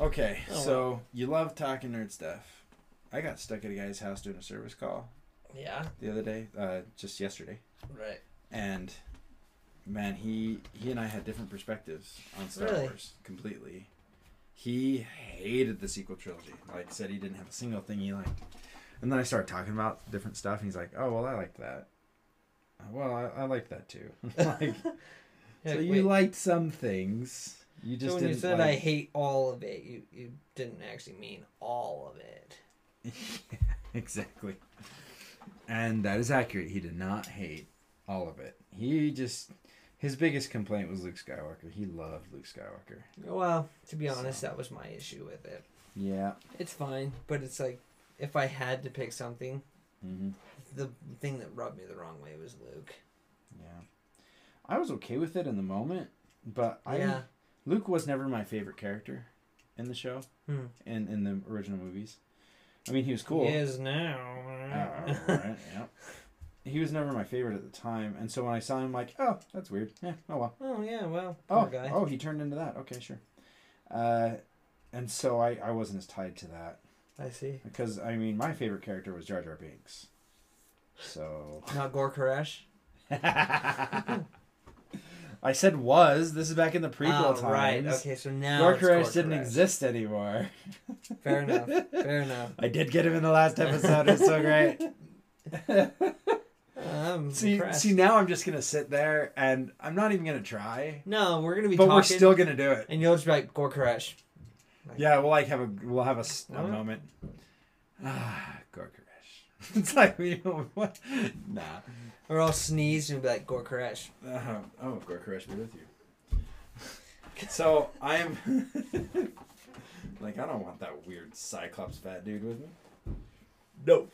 Okay, so you love talking nerd stuff. I got stuck at a guy's house doing a service call. Yeah. The other day, just yesterday. Right. And man, he and I had different perspectives on Star Wars completely. He hated the sequel trilogy. Like, said he didn't have a single thing he liked. And then I started talking about different stuff, and he's like, "Oh, well, I liked that. Well, I liked that too." Like, so you liked some things. You just so when you said like... I hate all of it, you didn't actually mean all of it. Yeah, exactly. And that is accurate. He did not hate all of it. He just, his biggest complaint was Luke Skywalker. He loved Luke Skywalker. Well, to be honest, that was my issue with it. Yeah. It's fine, but it's like, if I had to pick something, the thing that rubbed me the wrong way was Luke. Yeah. I was okay with it in the moment, but Luke was never my favorite character in the show, in the original movies. I mean, he was cool. He is now. Right, yeah. He was never my favorite at the time, and so when I saw him, I'm like, oh, that's weird. Yeah, oh well. Oh, yeah, well, poor guy. Oh, he turned into that. Okay, sure. And so I wasn't as tied to that. I see. Because, I mean, my favorite character was Jar Jar Binks. So... Not Gorkoresh? I said was. This is back in the prequel times. Right. Okay, so now Gorkoresh didn't exist anymore. Fair enough. Fair enough. I did get him in the last episode. It was so great. See, now I'm just going to sit there, and I'm not even going to try. No, we're going to be talking. But we're still going to do it. And you'll just be like, Gorkoresh. Like, yeah, we'll have a moment. Ah, Gorkoresh. It's like, what? Nah. Or I'll sneeze and be like, Gorkoresh. Oh, Gorkoresh be with you. So I'm like, I don't want that weird Cyclops fat dude with me. No.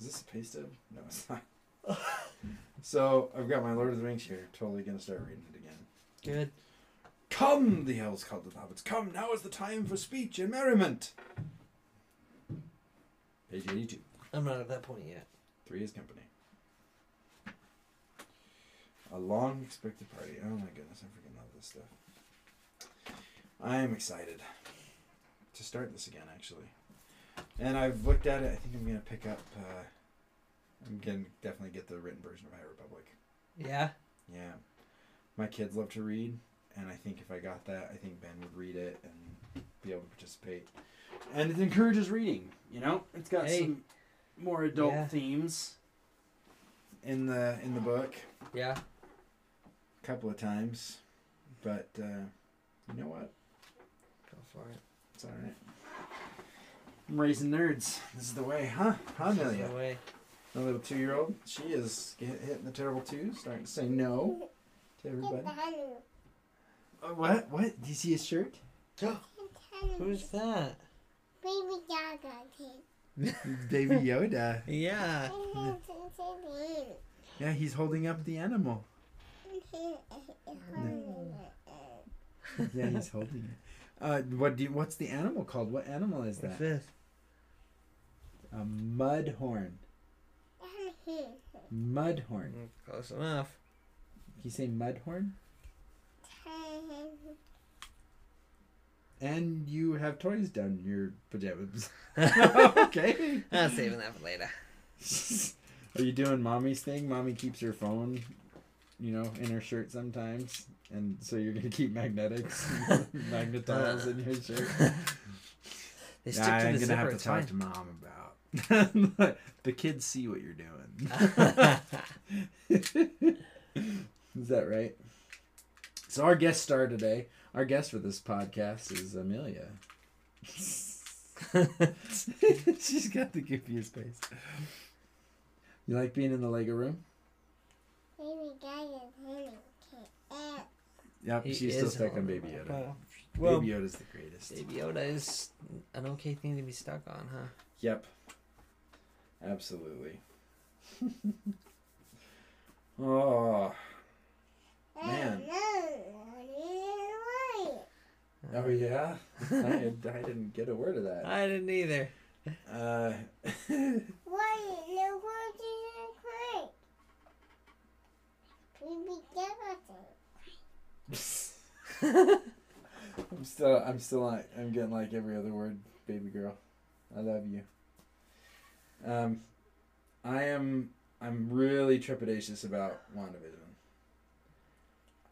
Is this a pay stub? No, it's not. So I've got my Lord of the Rings here. Totally gonna start reading it again. Good. Come, the elves called to the hobbits. Come, now is the time for speech and merriment. Page 82. I'm not at that point yet. Three is company. A long expected party. Oh my goodness, I freaking love this stuff. I am excited to start this again, actually. And I've looked at it. I think I'm going to pick up... I'm going to definitely get the written version of High Republic. Yeah? Yeah. My kids love to read. And I think if I got that, I think Ben would read it and be able to participate. And it encourages reading, you know? It's got some more adult themes in the book. Yeah. A couple of times. But, you know what? Go for it. It's all right. I'm raising nerds. This is the way, huh? Huh, Amelia? This is the way. My little 2-year-old, she is hitting the terrible twos, starting to say no to everybody. What? What? Do you see his shirt? Who's that? Baby Yoda. Baby Yoda. Yeah. Yeah, he's holding up the animal. Yeah, he's holding it. What's the animal called? What animal is that? What's this? A mudhorn. Mudhorn. Close enough. Can you say mudhorn? And you have toys down your pajamas. Okay. I'm saving that for later. Are you doing mommy's thing? Mommy keeps her phone, in her shirt sometimes. And so you're going to keep magnetics, magnetiles in your shirt. They stick to the I'm going to have to talk to mom about. The kids see what you're doing. Is that right? So our guest star today, our guest for this podcast is Amelia. She's got the confused face. You like being in the Lego room? Yep, she's still stuck on Baby Yoda. Well, Baby Yoda's the greatest. Baby Yoda is an okay thing to be stuck on, huh? Yep. Absolutely. Oh... Man. Oh, yeah? I didn't get a word of that. I didn't either. What in the world did you I'm getting like every other word, baby girl. I love you. I'm really trepidatious about WandaVision.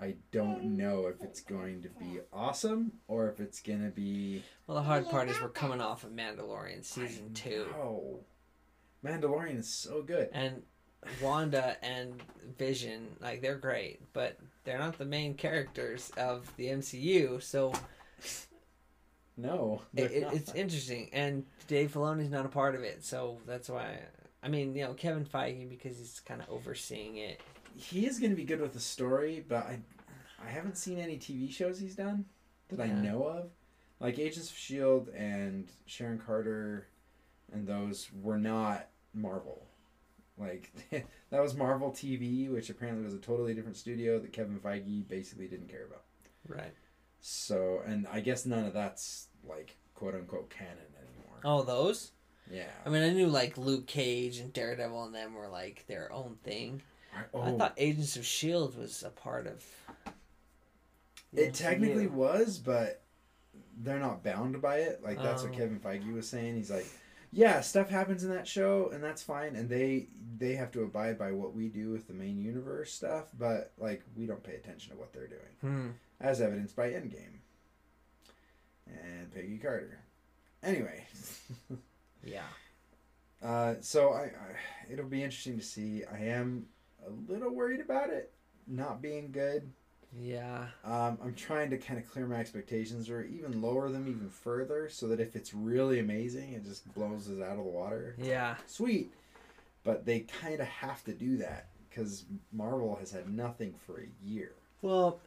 I don't know if it's going to be awesome or if it's going to be... Well, the hard part is we're coming off of Mandalorian Season 2. Oh, Mandalorian is so good. And Wanda and Vision, like, they're great, but they're not the main characters of the MCU, so... No, it's interesting, and Dave Filoni's not a part of it, so that's why... I mean, you know, Kevin Feige, because he's kind of overseeing it. He is going to be good with the story, but I haven't seen any TV shows he's done that I know of. Like Agents of S.H.I.E.L.D. and Sharon Carter and those were not Marvel. Like, that was Marvel TV, which apparently was a totally different studio that Kevin Feige basically didn't care about. Right. So, and I guess none of that's, like, quote-unquote canon anymore. Oh, those? Yeah. I mean, I knew, like, Luke Cage and Daredevil and them were, like, their own thing. Oh. I thought Agents of S.H.I.E.L.D. was a part of... It technically was, but they're not bound by it. Like, that's what Kevin Feige was saying. He's like, yeah, stuff happens in that show, and that's fine. And they have to abide by what we do with the main universe stuff, but, like, we don't pay attention to what they're doing. As evidenced by Endgame. And Peggy Carter. Anyway. Yeah. So, it'll be interesting to see. I am... a little worried about it not being good. Yeah. I'm trying to kind of clear my expectations or even lower them even further so that if it's really amazing, it just blows us out of the water. Yeah. Sweet. But they kind of have to do that because Marvel has had nothing for a year. Well,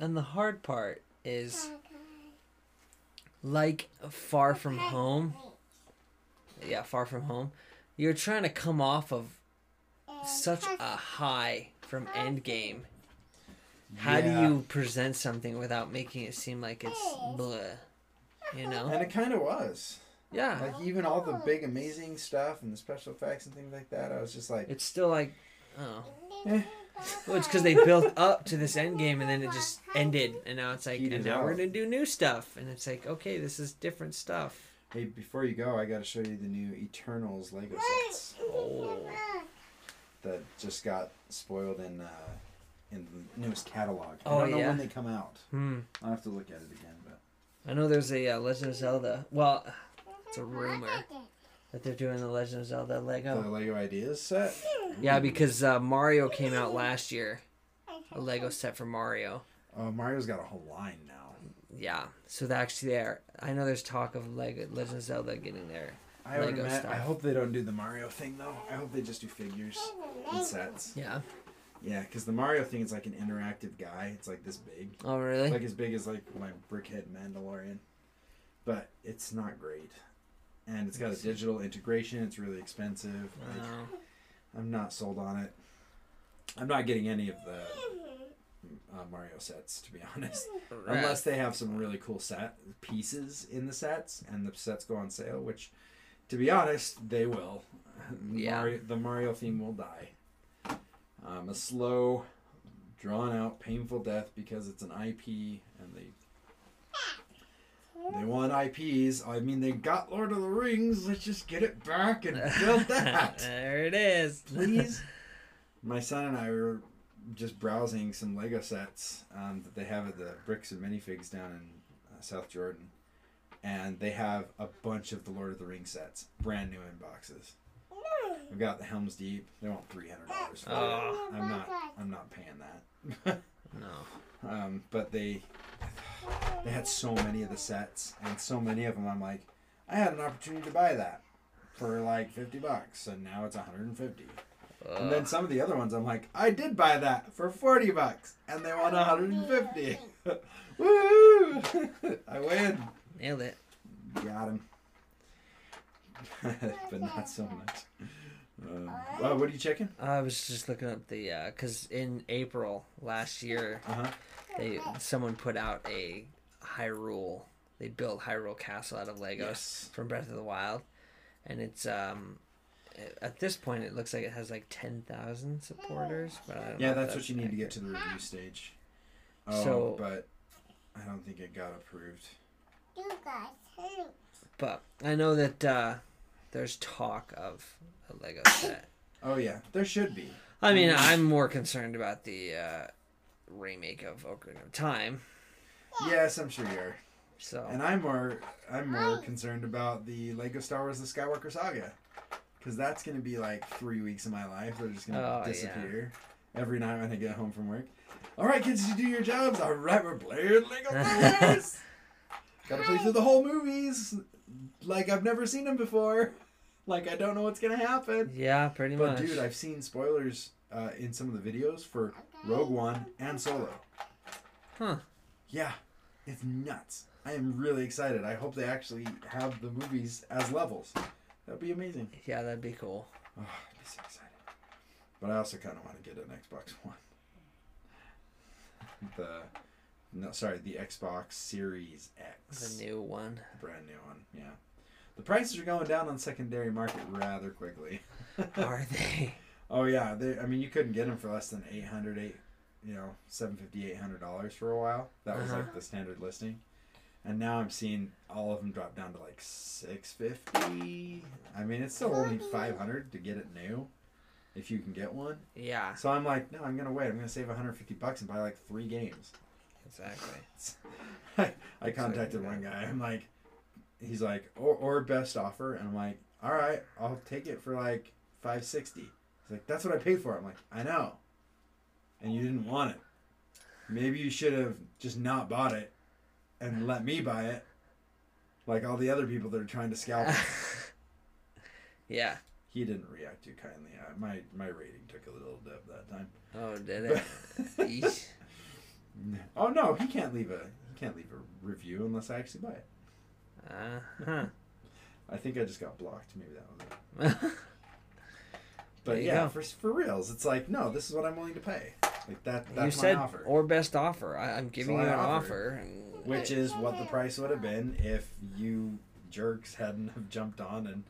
and the hard part is like Far From Home. Yeah, Far From Home. You're trying to come off of such a high from Endgame. How do you present something without making it seem like it's bleh? You know? And it kind of was. Yeah. Like, even all the big amazing stuff and the special effects and things like that, I was just like... It's still like, oh. Eh. Well, it's because they built up to this Endgame and then it just ended. And now it's like, and now we're going to do new stuff. And it's like, okay, this is different stuff. Hey, before you go, I got to show you the new Eternals Lego sets. Oh. That just got spoiled in the newest catalog. I don't know when they come out. I'll have to look at it again. But I know there's a Legend of Zelda. Well, it's a rumor that they're doing the Legend of Zelda Lego. The Lego Ideas set? Yeah, because Mario came out last year. A Lego set for Mario. Oh, Mario's got a whole line now. Yeah, so I know there's talk of Legend of Zelda getting there. I hope they don't do the Mario thing, though. I hope they just do figures and sets. Yeah. Yeah, because the Mario thing is like an interactive guy. It's like this big. Oh, really? It's like as big as like my brickhead Mandalorian. But it's not great. And it's got a digital integration. It's really expensive. Like, I'm not sold on it. I'm not getting any of the Mario sets, to be honest. Right. Unless they have some really cool set pieces in the sets, and the sets go on sale, which... To be honest, they will. The Mario theme will die. A slow, drawn-out, painful death because it's an IP, and they want IPs. I mean, they got Lord of the Rings. Let's just get it back and build that. There it is. Please. My son and I were just browsing some Lego sets that they have at the Bricks and Minifigs down in South Jordan. And they have a bunch of the Lord of the Rings sets, brand new in boxes. We've got the Helm's Deep. They want $300 for it. I'm not paying that. No. But they had so many of the sets, and so many of them. I'm like, I had an opportunity to buy that for like $50, and now it's $150. And then some of the other ones, I'm like, I did buy that for $40, and they want $150. Woo! I win. Nailed it. Got him. But not so much. What are you checking? I was just looking up the... Because in April last year, someone put out a Hyrule. They built Hyrule Castle out of Legos from Breath of the Wild. And it's... at this point, it looks like it has like 10,000 supporters. But I don't know that's what you need to get to the review stage. Oh, so, but... I don't think it got approved. You guys too. But I know that there's talk of a Lego set. Oh yeah, there should be. I mean, I'm more concerned about the remake of Ocarina of Time. Yes, I'm sure you are. So. And I'm more concerned about the Lego Star Wars: The Skywalker Saga, because that's gonna be like 3 weeks of my life. They're just gonna disappear every night when I get home from work. All right, kids, you do your jobs. All right, we're playing Lego Players. Gotta play through the whole movies like I've never seen them before. Like I don't know what's gonna happen. Yeah, pretty much. But dude, I've seen spoilers in some of the videos for Rogue One and Solo. Huh. Yeah, it's nuts. I am really excited. I hope they actually have the movies as levels. That'd be amazing. Yeah, that'd be cool. Oh, I'd be so excited. But I also kind of want to get an Xbox One. The Xbox Series X. The new one. The brand new one, yeah. The prices are going down on secondary market rather quickly. Are they? Oh, yeah. I mean, you couldn't get them for less than $750, $800 for a while. That was like the standard listing. And now I'm seeing all of them drop down to like $650. I mean, it's still only $500 to get it new, if you can get one. Yeah. So I'm like, no, I'm gonna wait. I'm gonna save $150 and buy like 3 games. Exactly. I contacted one guy. I'm like, he's like, or best offer, and I'm like, all right, I'll take it for like $560. He's like, that's what I paid for. I'm like, I know. And you didn't want it. Maybe you should have just not bought it. And let me buy it, like all the other people that are trying to scalp it. Yeah. He didn't react too kindly. My rating took a little dip that time. Oh, did it? Oh no, he can't leave a review unless I actually buy it. I think I just got blocked. Maybe that was it. But yeah, for reals, it's like, no, this is what I'm willing to pay. Like that's my offer. Or best offer. I'm giving you an offer, which is what the price would have been if you jerks hadn't have jumped on and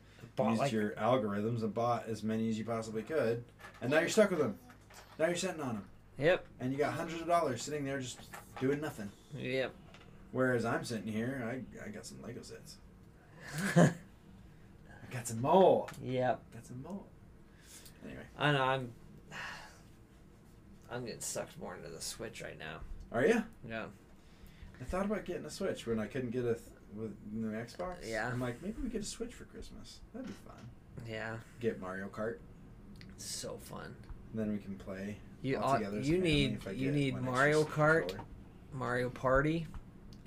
used your algorithms and bought as many as you possibly could. And now you're stuck with them. Now you're sitting on them. Yep. And you got hundreds of dollars sitting there just doing nothing. Yep. Whereas I'm sitting here, I got some Lego sets. I got some more. Yep. Got some more. Anyway. I know, I'm getting sucked more into the Switch right now. Are you? Yeah. I thought about getting a Switch when I couldn't get with new Xbox. Yeah. I'm like, maybe we get a Switch for Christmas. That'd be fun. Yeah. Get Mario Kart. It's so fun. And then we can play all together. You need Mario Kart, controller. Mario Party,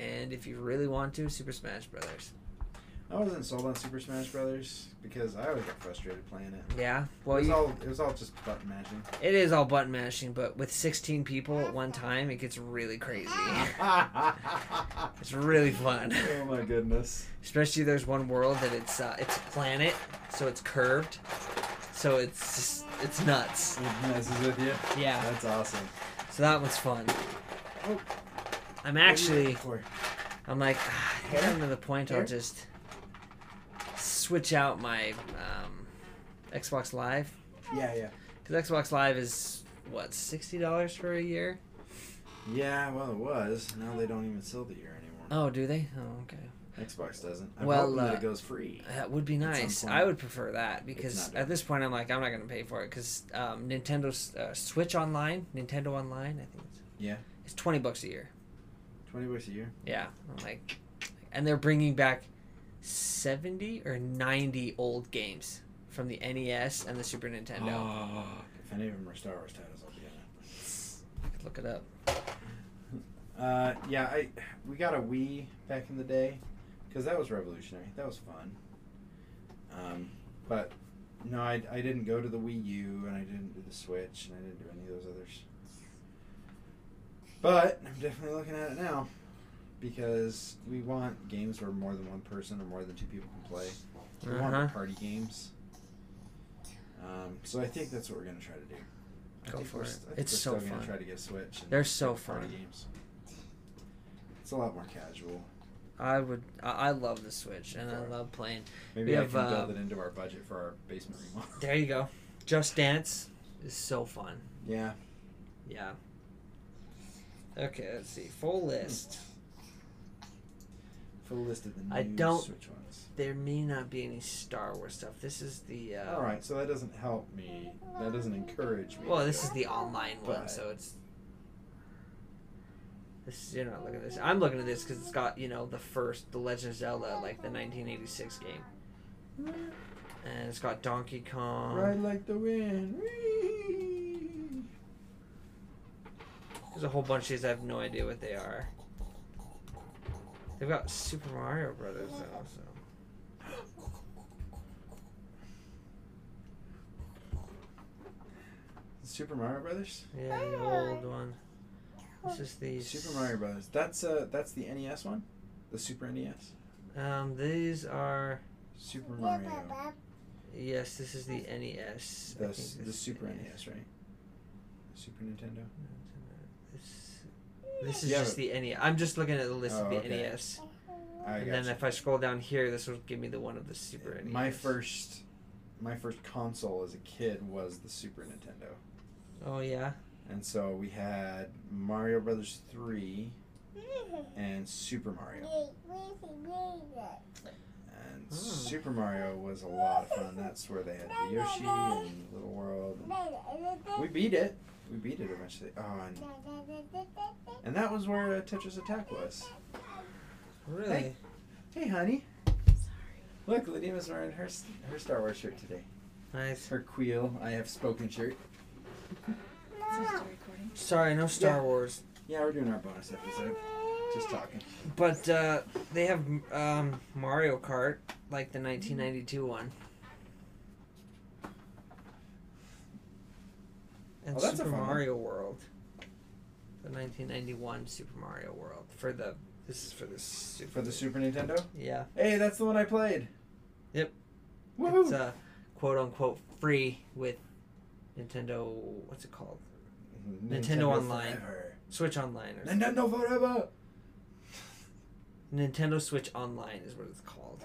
and if you really want to, Super Smash Brothers. I wasn't sold on Super Smash Brothers because I always got frustrated playing it. Yeah, well, it was all just button mashing. It is all button mashing, but with 16 people at one time, it gets really crazy. It's really fun. Oh my goodness! Especially there's one world that it's a planet, so it's curved, so it's nuts. It messes with you. Yeah, that's awesome. So that one's fun. Oh. I'm getting to the point. Hair? I'll just switch out my Xbox Live. Yeah. Because Xbox Live is, what, $60 for a year? Yeah, well, it was. Now they don't even sell the year anymore. Oh, do they? Oh, okay. Xbox doesn't. I'm hoping that it goes free. That would be nice. I would prefer that because at this point I'm like, I'm not going to pay for it because Nintendo's Switch Online, Nintendo Online, I think it's. Yeah. It's $20 a year. $20 a year? Yeah. I'm like, and they're bringing back 70 or 90 old games from the NES and the Super Nintendo. Oh, if any of them are Star Wars titles, I'll be in it. I could look it up. We got a Wii back in the day because that was revolutionary. That was fun. But no, I didn't go to the Wii U and I didn't do the Switch and I didn't do any of those others. But I'm definitely looking at it now. Because we want games where more than one person or more than 2 people can play. We want party games. So I think that's what we're going to try to do. It's so fun. We're going to try to get a Switch. They're so fun. Party games. It's a lot more casual. I love the Switch, and I love playing. Maybe I can build it into our budget for our basement remodel. There you go. Just Dance is so fun. Yeah. Okay, let's see. Full list. for the list of the new Switch ones. There may not be any Star Wars stuff. This is the... all right, so that doesn't help me. That doesn't encourage me. Well, this is the online one, so it's... This, you're not looking at this. I'm looking at this because it's got, you know, the first, the Legend of Zelda, like the 1986 game. And it's got Donkey Kong. Ride like the wind. Whee! There's a whole bunch of these I have no idea what they are. They've got Super Mario Brothers though, so... Super Mario Brothers? Yeah, the old one. This is the Super Mario Brothers. That's the NES one, the Super NES. These are Super Mario. Yes, this is the NES. The Super NES, right? Super Nintendo. This is just the NES. I'm just looking at the list of the NES. And then if I scroll down here, this will give me the one of the Super NES. My first console as a kid was the Super Nintendo. Oh yeah. And so we had Mario Brothers 3 and Super Mario. And Super Mario was a lot of fun. That's where they had the Yoshi and Little World. And we beat it. We beat it eventually. Oh, and that was where Tetris Attack was. Really? Hey, honey. Sorry. Look, Lydia's wearing her Star Wars shirt today. Nice. Her Queel, I Have Spoken shirt. Sorry, no Star Wars. Yeah, we're doing our bonus episode. Just talking. But they have Mario Kart, like the 1992 one. And Super Mario World. The 1991 Super Mario World for the Super Nintendo? Yeah. Hey, that's the one I played. Yep. Woohoo. It's quote unquote free with Nintendo, what's it called? Nintendo Online. Forever. Switch Online. Or Nintendo something. Forever! Nintendo Switch Online is what it's called.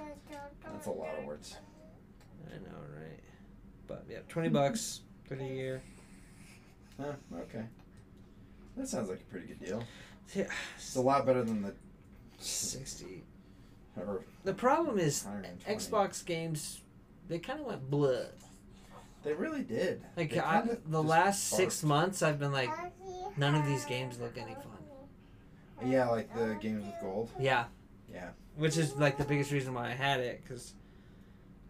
That's a lot of words. I know, right? But yeah, $20 for the year. Huh, okay. That sounds like a pretty good deal. Yeah. It's a lot better than the... 60. Or the problem is Xbox games, they kind of went bleh. They really did. Like the last 6 months, I've been like, none of these games look any fun. Yeah, like the games with gold. Yeah. Yeah. Which is like the biggest reason why I had it, because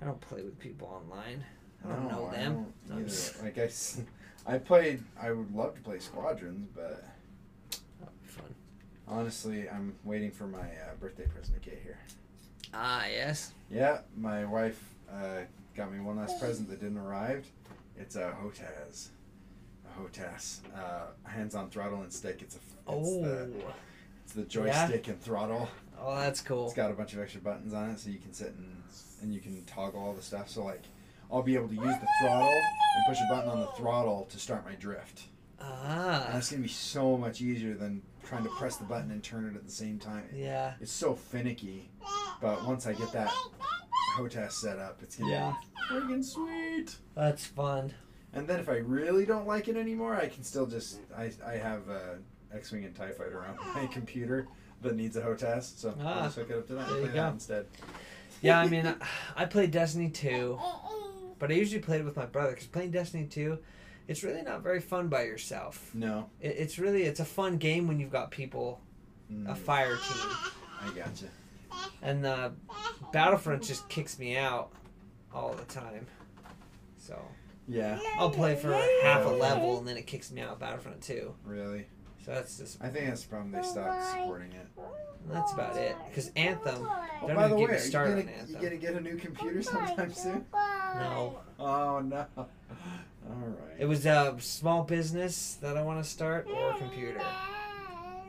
I don't play with people online. I don't know them. I don't either. Like I played. I would love to play Squadrons, but that'd be fun. Honestly, I'm waiting for my birthday present to get here. Ah, yes. Yeah, my wife. Got me one last present that didn't arrive. It's a Hotaz. A Hotaz. Hands-on throttle and stick. It's the joystick and throttle. Oh, that's cool. It's got a bunch of extra buttons on it, so you can sit and you can toggle all the stuff. So, like, I'll be able to use the throttle and push a button on the throttle to start my drift. Ah. And that's going to be so much easier than trying to press the button and turn it at the same time. Yeah. It's so finicky. But once I get that... Hotaz set up. It's gonna be friggin' sweet. That's fun. And then if I really don't like it anymore, I can still just I have X-Wing and TIE Fighter on my computer that needs a Hotaz, so I'll just hook it up to that and play that instead. Yeah, I mean, I played Destiny 2, but I usually played it with my brother because playing Destiny 2, it's really not very fun by yourself. No. It's a fun game when you've got people, a fire team. I gotcha. And Battlefront just kicks me out all the time. So I'll play for half a level and then it kicks me out. Battlefront 2. Really? So that's just. I think that's the problem. They stopped supporting it. And that's about it. Because Anthem. Don't even get me started on Anthem. You gonna get a new computer sometime soon? No. Oh no. All right. It was a small business that I want to start or a computer.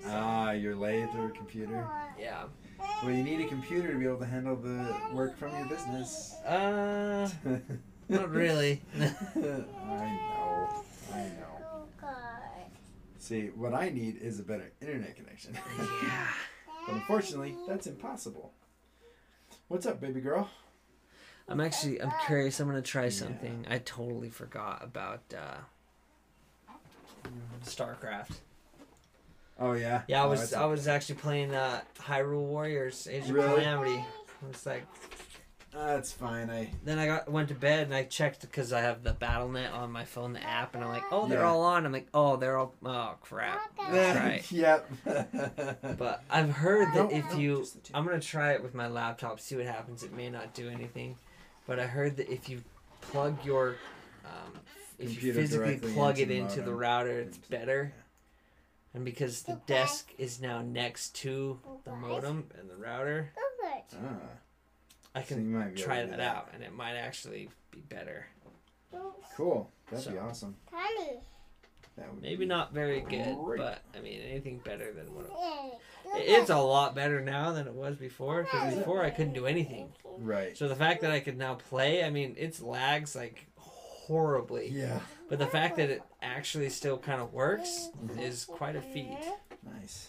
So. Ah, you're laid through a computer. Yeah. Well, you need a computer to be able to handle the work from your business. Not really. I know. See, what I need is a better internet connection. Yeah. But unfortunately, that's impossible. What's up, baby girl? I'm curious. I'm going to try something. I totally forgot about StarCraft. Oh yeah. Yeah, I was actually playing Hyrule Warriors: Age of Calamity. It's like. That's fine. Then I went to bed and I checked because I have the BattleNet on my phone, the app, and I'm like, oh, they're all on. I'm like, oh, they're all. Oh crap. That's right. Yep. But I've heard that I'm gonna try it with my laptop, see what happens. It may not do anything, but I heard that if you plug your, if you physically plug it into the router, it's better. And because the desk is now next to the modem and the router. I can try that out, and it might actually be better. Cool. That'd be awesome. Maybe not very good, but, I mean, anything better than what it's a lot better now than it was before, because before I couldn't do anything. Right. So the fact that I could now play, I mean, it lags, like, horribly. Yeah. But the fact that it actually still kind of works is quite a feat. Nice.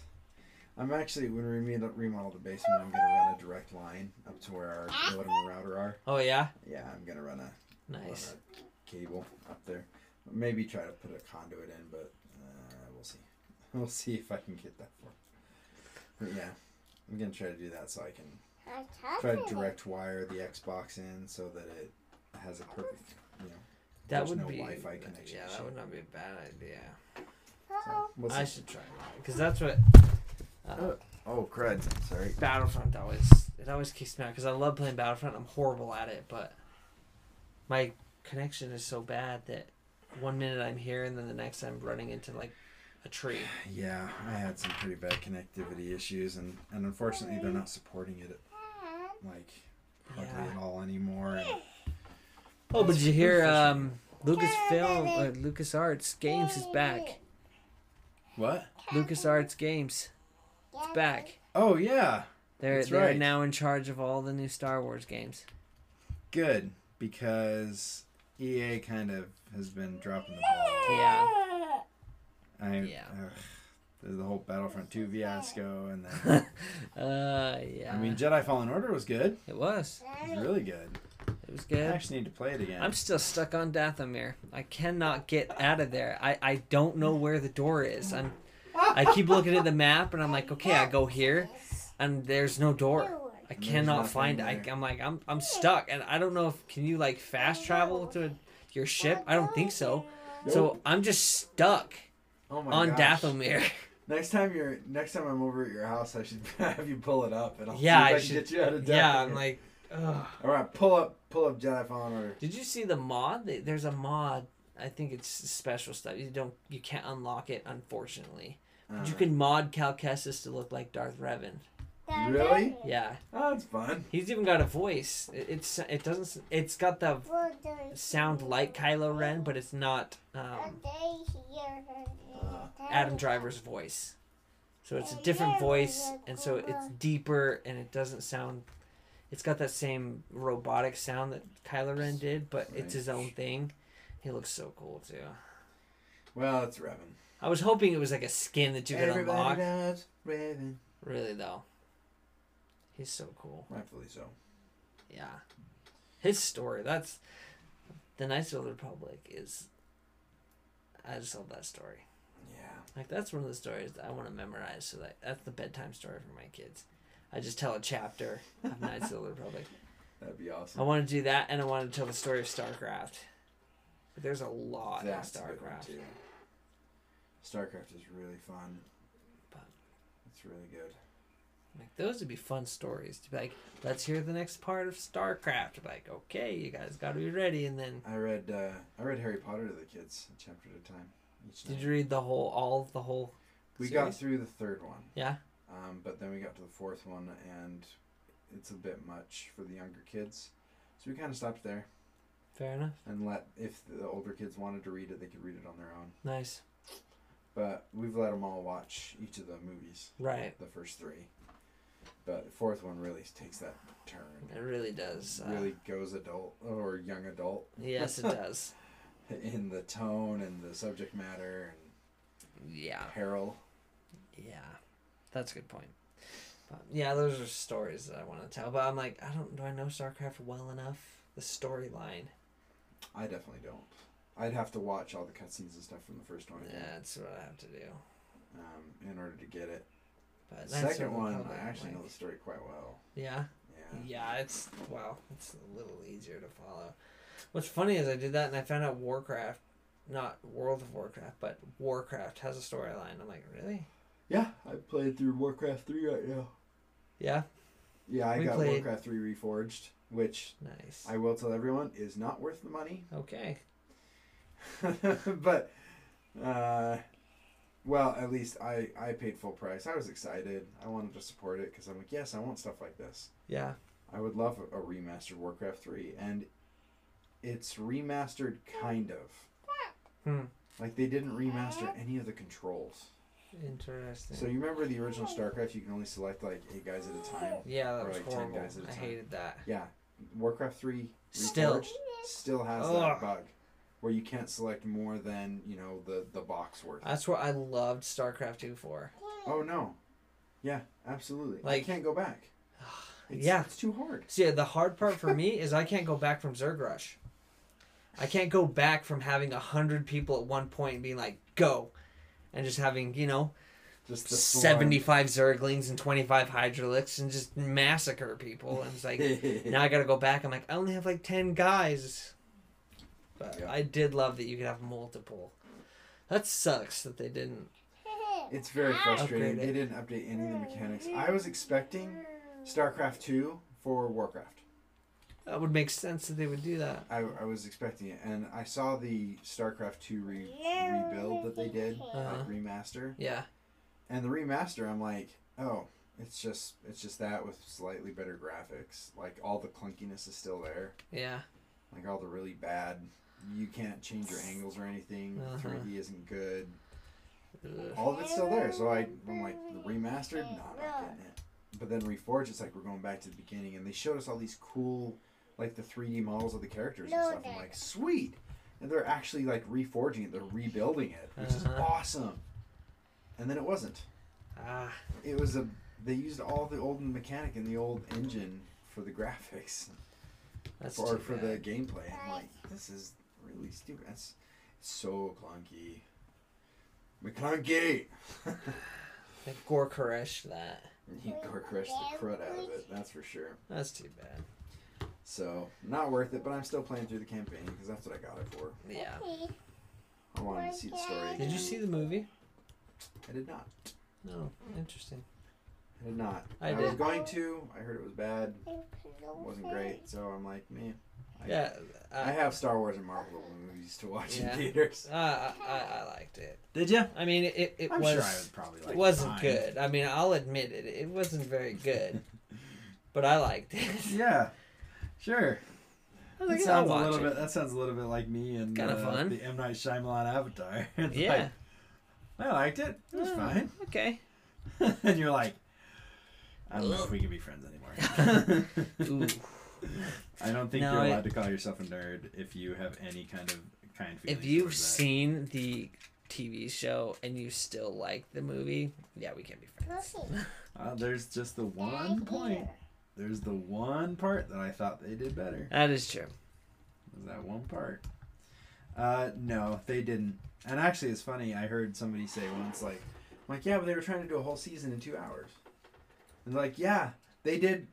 I'm actually, when we remodel the basement, I'm going to run a direct line up to where our modem and router are. Oh, yeah? Yeah, I'm going to run a cable up there. Maybe try to put a conduit in, but we'll see. We'll see if I can get that far. But yeah, I'm going to try to do that so I can try to direct wire the Xbox in so that it has a perfect, you know, that would be Wi-Fi connection. Yeah, that would not be a bad idea. So, we'll see. I should try that, because that's what... oh crud! Sorry. Battlefront always kicks me out because I love playing Battlefront. I'm horrible at it, but my connection is so bad that one minute I'm here and then the next I'm running into like a tree. Yeah, I had some pretty bad connectivity issues, and unfortunately they're not supporting it like hardly at all anymore. And oh, but did you hear LucasArts Games is back? What? LucasArts Games. It's back. Oh, yeah. They're now in charge of all the new Star Wars games. Good, because EA kind of has been dropping the ball. Yeah. There's the whole Battlefront 2 fiasco and then I mean, Jedi Fallen Order was good. It was. It was really good. It was good. I actually need to play it again. I'm still stuck on Dathomir. I cannot get out of there. I don't know where the door is. I keep looking at the map, and I'm like, okay, I go here, and there's no door. I cannot find it. I'm like, I'm stuck, and I don't know if can you like fast travel to your ship. I don't think so. Nope. So I'm just stuck on Dathomir. Next time I'm over at your house, I should have you pull it up, and I'll see if I should get you out of Dathomir. Yeah, I'm like, ugh. All right, pull up Jedi Fallen Order. Did you see the mod? There's a mod. I think it's special stuff. You can't unlock it, unfortunately. But you can mod Cal Kestis to look like Darth Revan. Really? Yeah. Oh, that's fun. He's even got a voice. It's got the sound like Kylo Ren, but it's not Adam Driver's voice. So it's a different voice, and so it's deeper, and it doesn't sound. It's got that same robotic sound that Kylo Ren did, but it's his own thing. He looks so cool too. Well, it's Revan. I was hoping it was like a skin that you could unlock. Loves Revan. Really though. He's so cool. Rightfully so. Yeah. His story, that's the Knights of the Republic is I just love that story. Yeah. Like that's one of the stories that I want to memorize, so that's the bedtime story for my kids. I just tell a chapter of Knights of the Republic. That'd be awesome. I want to do that and I want to tell the story of StarCraft. But there's a lot in StarCraft. StarCraft is really fun. But it's really good. Like those would be fun stories. To be like, let's hear the next part of StarCraft. Like, okay, you guys got to be ready. And then I read Harry Potter to the kids a chapter at a time. Did you read the whole? We got through the third one. Yeah. But then we got to the fourth one, and it's a bit much for the younger kids, so we kind of stopped there. Fair enough. And if the older kids wanted to read it, they could read it on their own. Nice. But we've let them all watch each of the movies. Right. The first three. But the fourth one really takes that turn. It really does. It really goes adult or young adult. Yes, it does. In the tone and the subject matter and peril. Yeah. That's a good point. But yeah, those are stories that I want to tell. But I'm like, do I know StarCraft well enough? The storyline. I definitely don't. I'd have to watch all the cutscenes and stuff from the first one. Yeah, that's what I have to do. in order to get it. But the second one, I actually know the story quite well. Yeah? Yeah, it's, well, it's a little easier to follow. What's funny is I did that and I found out Warcraft, not World of Warcraft, but Warcraft has a storyline. I'm like, really? Yeah, I played through Warcraft 3 right now. Yeah? Yeah, I got Warcraft 3 Reforged, which nice. I will tell everyone is not worth the money. Okay. But, well, at least I paid full price. I was excited. I wanted to support it because I'm like, yes, I want stuff like this. Yeah. I would love a remastered Warcraft 3, and it's remastered kind of. Hmm. Like, they didn't remaster any of the controls. Interesting. So you remember the original StarCraft, you can only select like 8 guys at a time. Yeah, that was horrible. 10 guys at a time. I hated that. Yeah. Warcraft 3 still has that bug where you can't select more than, you know, the box worth. That's what I loved StarCraft 2 for. Oh no. Yeah, absolutely. Like, I can't go back. It's too hard. See, the hard part for me is I can't go back from Zerg Rush. I can't go back from having 100 people at one point and being like, go. And just having, you know, just 75 Zerglings and 25 Hydralics and just massacre people. And it's like, now I got to go back. I'm like, I only have like 10 guys. But yeah. I did love that you could have multiple. That sucks that they didn't. It's very frustrating. They didn't update any of the mechanics. I was expecting StarCraft 2 for Warcraft. That would make sense that they would do that. I was expecting it, and I saw the StarCraft 2 rebuild that they did, like remaster. Yeah. And the remaster, I'm like, oh, it's just that with slightly better graphics. Like, all the clunkiness is still there. Yeah. Like, all the really bad, you can't change your angles or anything. 3D isn't good. All of it's still there. So I'm like, the remastered, no, I'm not getting it. But then Reforged, it's like we're going back to the beginning, and they showed us all these cool, like, the 3D models of the characters and stuff. I'm like, sweet! And they're actually, like, reforging it. They're rebuilding it, which is awesome. And then it wasn't. It was they used all the old mechanic and the old engine for the graphics. For the gameplay. I'm like, this is really stupid. That's so clunky. McClunky! Like, Gorkoresh that. He Gorkoresh the crud out of it, that's for sure. That's too bad. So, not worth it, but I'm still playing through the campaign because that's what I got it for. Yeah. I wanted to see the story again. Did you see the movie? I did not. No, interesting. I did not. I was going to. I heard it was bad. It wasn't great, so I'm like, man. I have Star Wars and Marvel movies to watch in theaters. I liked it. Did you? I mean, it wasn't good. I mean, I'll admit it. It wasn't very good, but I liked it. Yeah, sure. That sounds a little bit like me and the M. Night Shyamalan Avatar. Yeah, like, I liked it. It was fine. Okay. And you're like, I don't know if we can be friends anymore. Ooh. I don't think you're allowed to call yourself a nerd if you have any kind of kind feelings. If you've seen the TV show and you still like the movie, yeah, we can be friends. There's just the one point. There's the one part that I thought they did better. That is true. Was that one part? No, they didn't. And actually, it's funny. I heard somebody say once, like, I'm like, yeah, but they were trying to do a whole season in 2 hours. And they're like, yeah, they did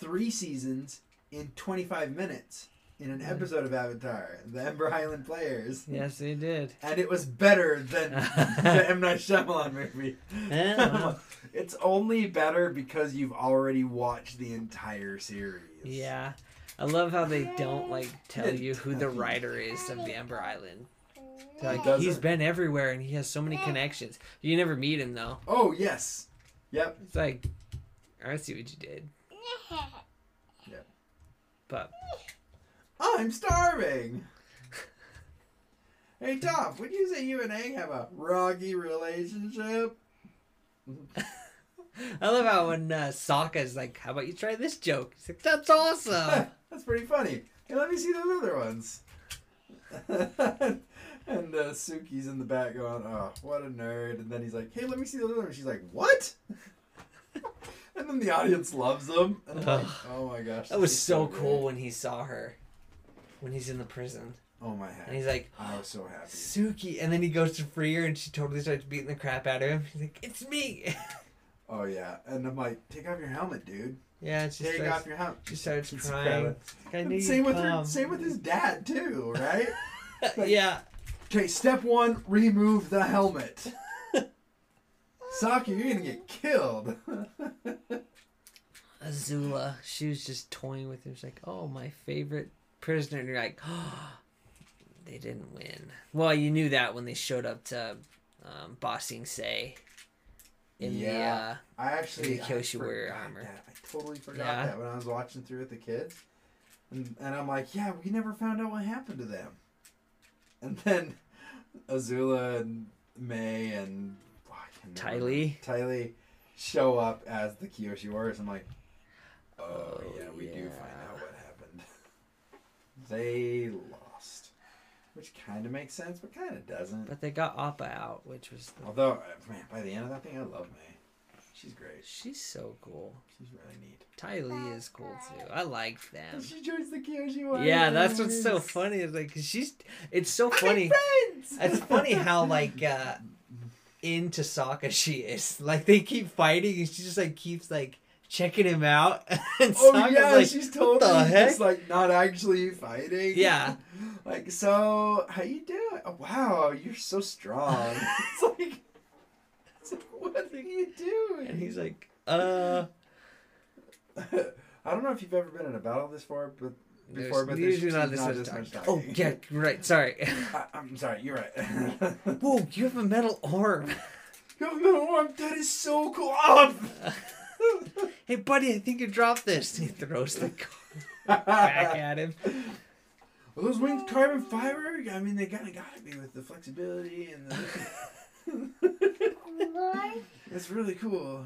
3 seasons in 25 minutes in an episode of Avatar, the Ember Island Players. Yes, they did. And it was better than the M. Night Shyamalan movie. Yeah. It's only better because you've already watched the entire series. Yeah. I love how they don't, like, tell you who the writer is of the Ember Island. Like, he's been everywhere and he has so many connections. You never meet him, though. Oh, yes. Yep. It's like, I see what you did. Yeah. But I'm starving. Hey, Toph, would you say you and Aang have a rocky relationship? I love how when Sokka's like, how about you try this joke? He's like, that's awesome. That's pretty funny. Hey, let me see those other ones. And Suki's in the back going, oh, what a nerd. And then he's like, hey, let me see those other ones. She's like, what? And then the audience loves him. And I'm like, oh my gosh. That was so cool when he saw her. When he's in the prison. Oh my heck. And he's like, I was so happy. Suki. And then he goes to free her and she totally starts beating the crap out of him. He's like, it's me. Oh yeah. And I'm like, take off your helmet, dude. Yeah, she take starts, off your helmet. She starts crying. Like, I knew same with her, same with his dad too, right? Like, yeah. Okay, step one, remove the helmet. Saki, you're gonna get killed. Azula, she was just toying with him. She's like, oh, my favorite prisoner. And you're like, oh, they didn't win. Well, you knew that when they showed up to Ba Sing Se. In yeah. The, I actually. The Kyoshi Warrior armor. That. I totally forgot that when I was watching through with the kids. And I'm like, yeah, we never found out what happened to them. And then Azula and May and Ty Lee show up as the Kyoshi Warriors. I'm like, oh yeah, we do find out what happened. They lost, which kind of makes sense, but kind of doesn't. But they got Appa out, which was. Although, man, by the end of that thing, I love May. She's great. She's so cool. She's really neat. Ty Lee is cool too. I like them. She joins the Kyoshi Warriors. Yeah, that's what's so funny. Is like, cause she's. It's so funny. It's funny how like. Into Sokka she is. Like they keep fighting and she just like keeps like checking him out. And Sokka's like, she's totally just like not actually fighting. Yeah. Like, so how you doing? Oh, wow, you're so strong. it's like what are you doing? And he's like, I don't know if you've ever been in a battle this far, but there's not this much time. Oh yeah, right. Sorry. I'm sorry. You're right. Whoa, you have a metal arm. You have a metal arm. That is so cool. Oh. Hey, buddy, I think you dropped this. And he throws the card back at him. Well, those wings carbon fiber. I mean, they kind of got to be with the flexibility and the. That's really cool.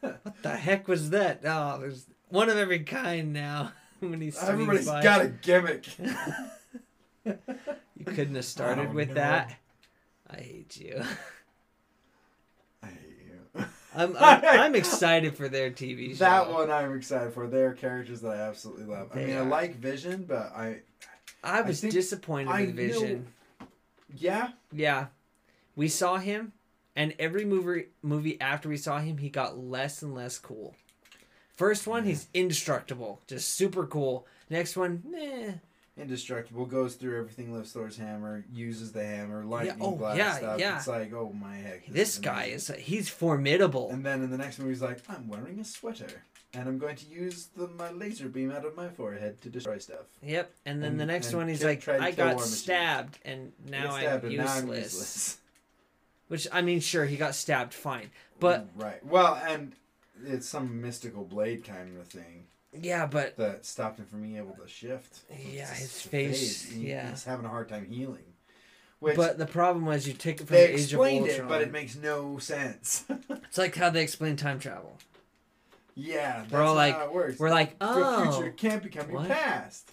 What the heck was that? Oh, there's. One of every kind now. When he's everybody's got a gimmick. You couldn't have started with that. I hate you. I hate you. I'm excited for their TV show. That one I'm excited for. They're characters that I absolutely love. I mean, I like Vision, but I was disappointed in Vision. Yeah? Yeah. We saw him, and every movie after we saw him, he got less and less cool. First one, he's indestructible. Just super cool. Next one, indestructible. Goes through everything, lifts Thor's hammer, uses the hammer, lightning blast stuff. Yeah. It's like, oh my heck. This guy is, he's formidable. And then in the next movie, he's like, I'm wearing a sweater. And I'm going to use my laser beam out of my forehead to destroy stuff. Yep. And then the next one, he's like, I got stabbed, and now I'm useless. Which, I mean, sure, he got stabbed, fine. But right. Well, and... It's some mystical blade kind of thing. Yeah, but... That stopped him from being able to shift. Yeah, his face. He's having a hard time healing. Which but the problem was you take it from the Age of Ultron. They explained it, but it makes no sense. It's like how they explain time travel. Yeah, that's how it works. We're like, your future can't become your past.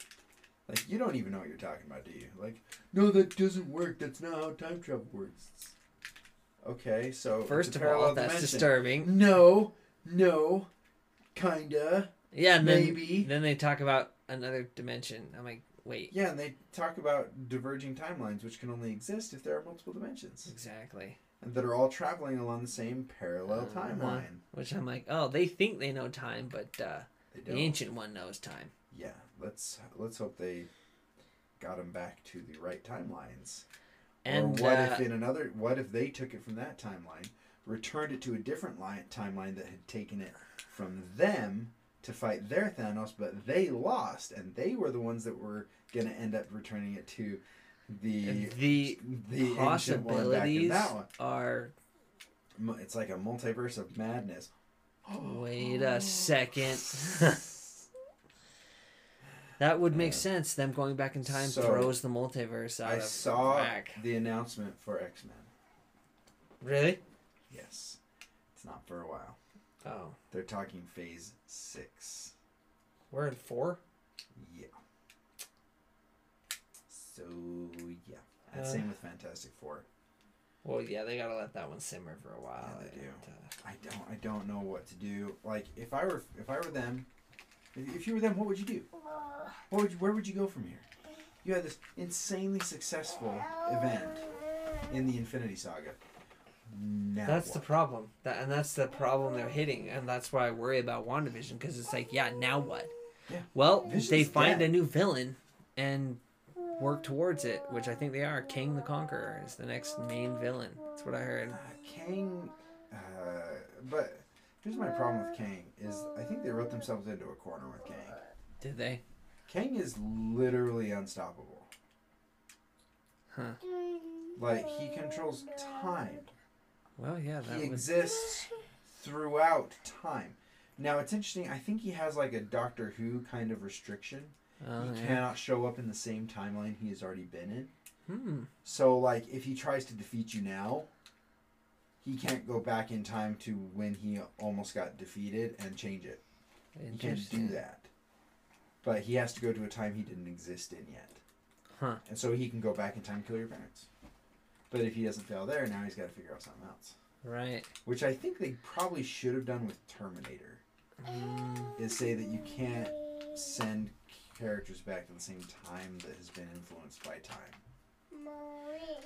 Like, you don't even know what you're talking about, do you? Like, no, that doesn't work. That's not how time travel works. Okay, so... First of all, that's disturbing. No, kinda. Yeah, and then they talk about another dimension. I'm like, wait. Yeah, and they talk about diverging timelines, which can only exist if there are multiple dimensions. Exactly. And that are all traveling along the same parallel timeline. Which I'm like, oh, they think they know time, but the ancient one knows time. Yeah, let's hope they got them back to the right timelines. And or what if they took it from that timeline? Returned it to a different timeline that had taken it from them to fight their Thanos, but they lost, and they were the ones that were going to end up returning it to the possibilities. Are it's like a multiverse of madness. Wait a second. That would make sense. Them going back in time throws the multiverse out of whack. I saw the announcement for X-Men. Really? Yes. It's not for a while. Oh. They're talking phase 6. We're in 4? Yeah. So, yeah. And same with Fantastic Four. Well, yeah, they gotta let that one simmer for a while. Yeah, they do. I don't know what to do. Like, if I were them, If you were them, what would you do? What would you, where would you go from here? You had this insanely successful event in the Infinity Saga. Now that's what? The problem. And that's the problem they're hitting. And that's why I worry about WandaVision, because it's like, yeah, now what? Yeah. Well, Vision's they find dead. A new villain and work towards it, which I think they are. Kang the Conqueror is the next main villain. That's what I heard. Kang... but here's my problem with Kang, is I think they wrote themselves into a corner with Kang. Did they? Kang is literally unstoppable. Huh. Like, he controls time. Well, yeah, that He exists throughout time. Now, it's interesting. I think he has, like, a Doctor Who kind of restriction. He cannot show up in the same timeline he has already been in. Hmm. So, like, if he tries to defeat you now, he can't go back in time to when he almost got defeated and change it. He can't do that. But he has to go to a time he didn't exist in yet. Huh. And so he can go back in time and kill your parents. But if he doesn't fail there, now he's got to figure out something else. Right. Which I think they probably should have done with Terminator. Is say that you can't send characters back to the same time that has been influenced by time.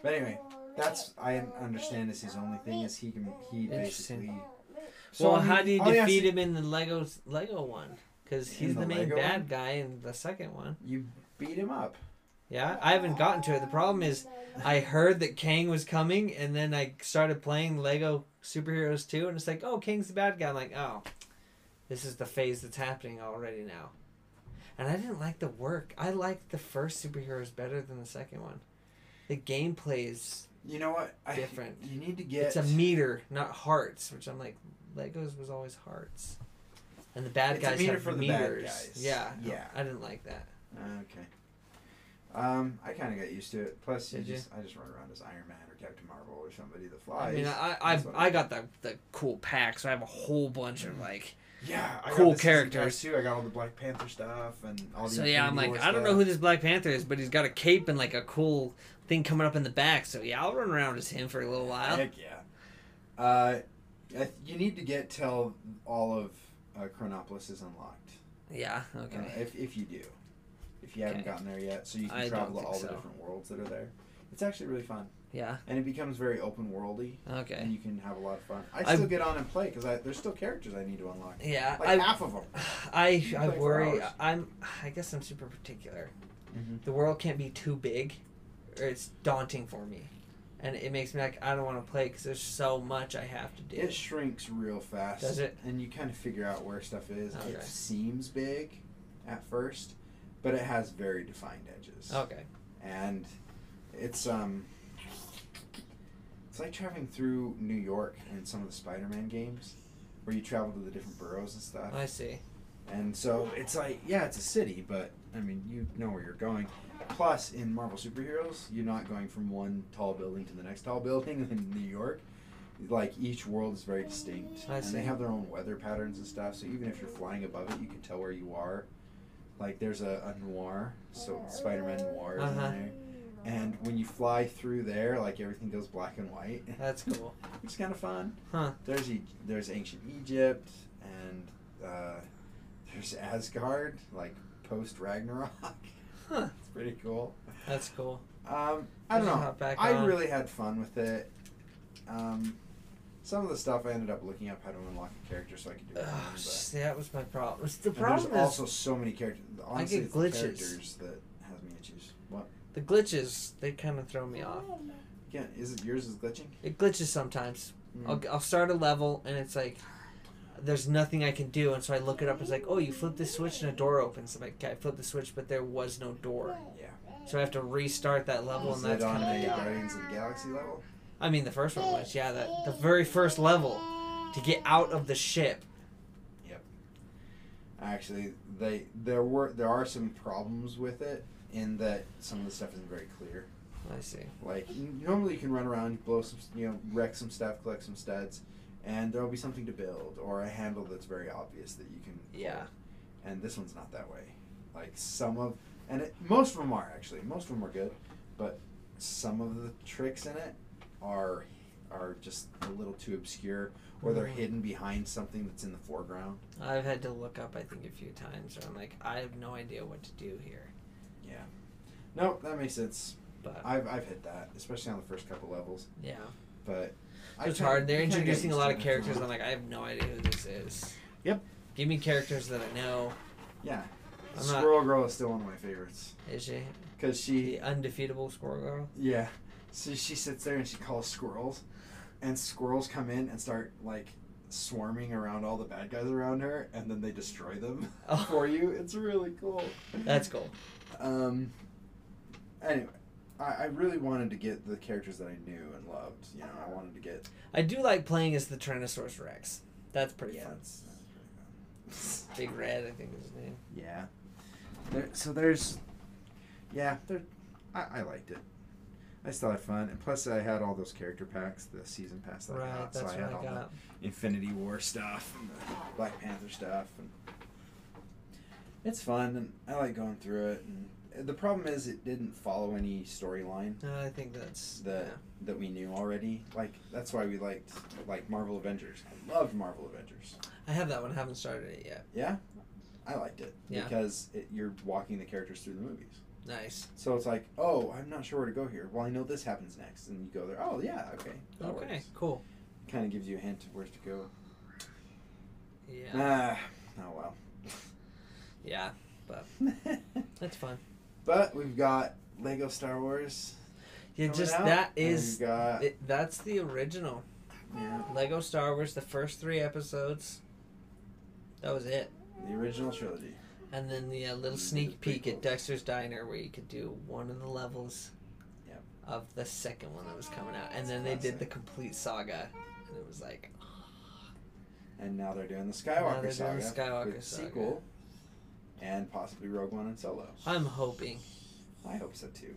But anyway, that's, I understand is his only thing, is he can, he basically... So well, how do you defeat him in the Lego one? Because he's the main bad guy in the second one. You beat him up. Yeah, I haven't gotten to it. The problem is I heard that Kang was coming, and then I started playing Lego Superheroes 2, and it's like, oh, Kang's the bad guy. I'm like, oh, this is the phase that's happening already now. And I didn't like the work. I liked the first Superheroes better than the second one. The gameplay is... You know what? Different. You need to get... It's a meter, not hearts, which I'm like, Legos was always hearts. And the bad guys have meters. Yeah. Yeah. No, I didn't like that. Okay. I kind of got used to it. Plus, I just run around as Iron Man or Captain Marvel or somebody that flies. I mean, I got the cool pack, so I have a whole bunch of like cool characters too. I got all the Black Panther stuff and all the. So yeah, I'm like, I don't know who this Black Panther is, but he's got a cape and like a cool thing coming up in the back. So yeah, I'll run around as him for a little while. Heck yeah. You need to get till all of Chronopolis is unlocked. Yeah. Okay. If you do. If you haven't gotten there yet, so you can travel to all the different worlds that are there. It's actually really fun. Yeah. And it becomes very open-worldy. Okay. And you can have a lot of fun. I still get on and play, because there's still characters I need to unlock. Yeah. Like half of them. I worry. I guess I'm super particular. Mm-hmm. The world can't be too big, or it's daunting for me. And it makes me like, I don't want to play, because there's so much I have to do. It shrinks real fast. Does it? And you kind of figure out where stuff is. Okay. It seems big at first. But it has very defined edges. Okay. And it's like traveling through New York in some of the Spider-Man games, where you travel to the different boroughs and stuff. I see. And so it's like, yeah, it's a city, but I mean, you know where you're going. Plus, in Marvel Superheroes, you're not going from one tall building to the next tall building in New York. Like, each world is very distinct. I see. And they have their own weather patterns and stuff, so even if you're flying above it, you can tell where you are. Like, there's a noir, so Spider-Man noir is in there. And when you fly through there, like, everything goes black and white. That's cool. It's kind of fun. Huh. There's ancient Egypt, and there's Asgard, like, post-Ragnarok. Huh. It's pretty cool. That's cool. I don't know. I really had fun with it. Some of the stuff I ended up looking up how to unlock a character so I could do it. That was my problem. The problem is also so many characters. Honestly, I get glitches. Characters that has me issues. What? The glitches, they kind of throw me off. Yeah, is it yours is glitching? It glitches sometimes. Mm-hmm. I'll start a level and it's like there's nothing I can do, and so I look it up. It's like, oh, you flip this switch and a door opens. I'm like, okay, I flipped the switch, but there was no door. Yeah. So I have to restart that level, and that's kind of the Guardians of the Galaxy level. I mean, the first one was, yeah, the very first level to get out of the ship. Yep. Actually, there are some problems with it in that some of the stuff isn't very clear. I see. Like, normally you can run around, blow some, wreck some stuff, collect some studs, and there'll be something to build or a handle that's very obvious that you can. Yeah. And this one's not that way. Like, most of them are, actually. Most of them are good, but some of the tricks in it are are just a little too obscure, or they're hidden behind something that's in the foreground. I've had to look up, I think, a few times, and I'm like, I have no idea what to do here. Yeah. No, that makes sense. But I've hit that, especially on the first couple levels. Yeah. But it's hard. They're introducing a lot of characters, and I'm like, I have no idea who this is. Yep. Give me characters that I know. Yeah. Squirrel Girl is still one of my favorites. Is she? Because she... The undefeatable Squirrel Girl? Yeah. So she sits there and she calls squirrels, and squirrels come in and start, like, swarming around all the bad guys around her, and then they destroy them for you. It's really cool. That's cool. Anyway, I really wanted to get the characters that I knew and loved. You know, I wanted to get... I do like playing as the Tyrannosaurus Rex. That's pretty fun. That's pretty fun. Big Red, I think is his name. Yeah. I liked it. I still had fun, and plus I had all those character packs, the season pass that I got, so I had all the Infinity War stuff and the Black Panther stuff, and it's fun, and I like going through it. And the problem is it didn't follow any storyline. I think that's that we knew already. Like that's why we liked Marvel Avengers. I loved Marvel Avengers. I have that one. I haven't started it yet. Yeah, I liked it because you're walking the characters through the movies. Nice. So it's like, oh, I'm not sure where to go here. Well, I know this happens next. And you go there. Oh, yeah, okay. That works. Cool. Kind of gives you a hint of where to go. Yeah. Oh, well. Yeah, but that's fun. But we've got Lego Star Wars. Yeah, just out. That is... that's the original. Yeah. Lego Star Wars, the first 3 episodes. That was it. The original trilogy. And then the little sneak peek at Dexter's Diner where you could do one of the levels of the second one that was coming out. And then they did the complete saga. And it was like... Oh. And now they're doing the Skywalker saga. Sequel. And possibly Rogue One and Solo. I'm hoping. I hope so too.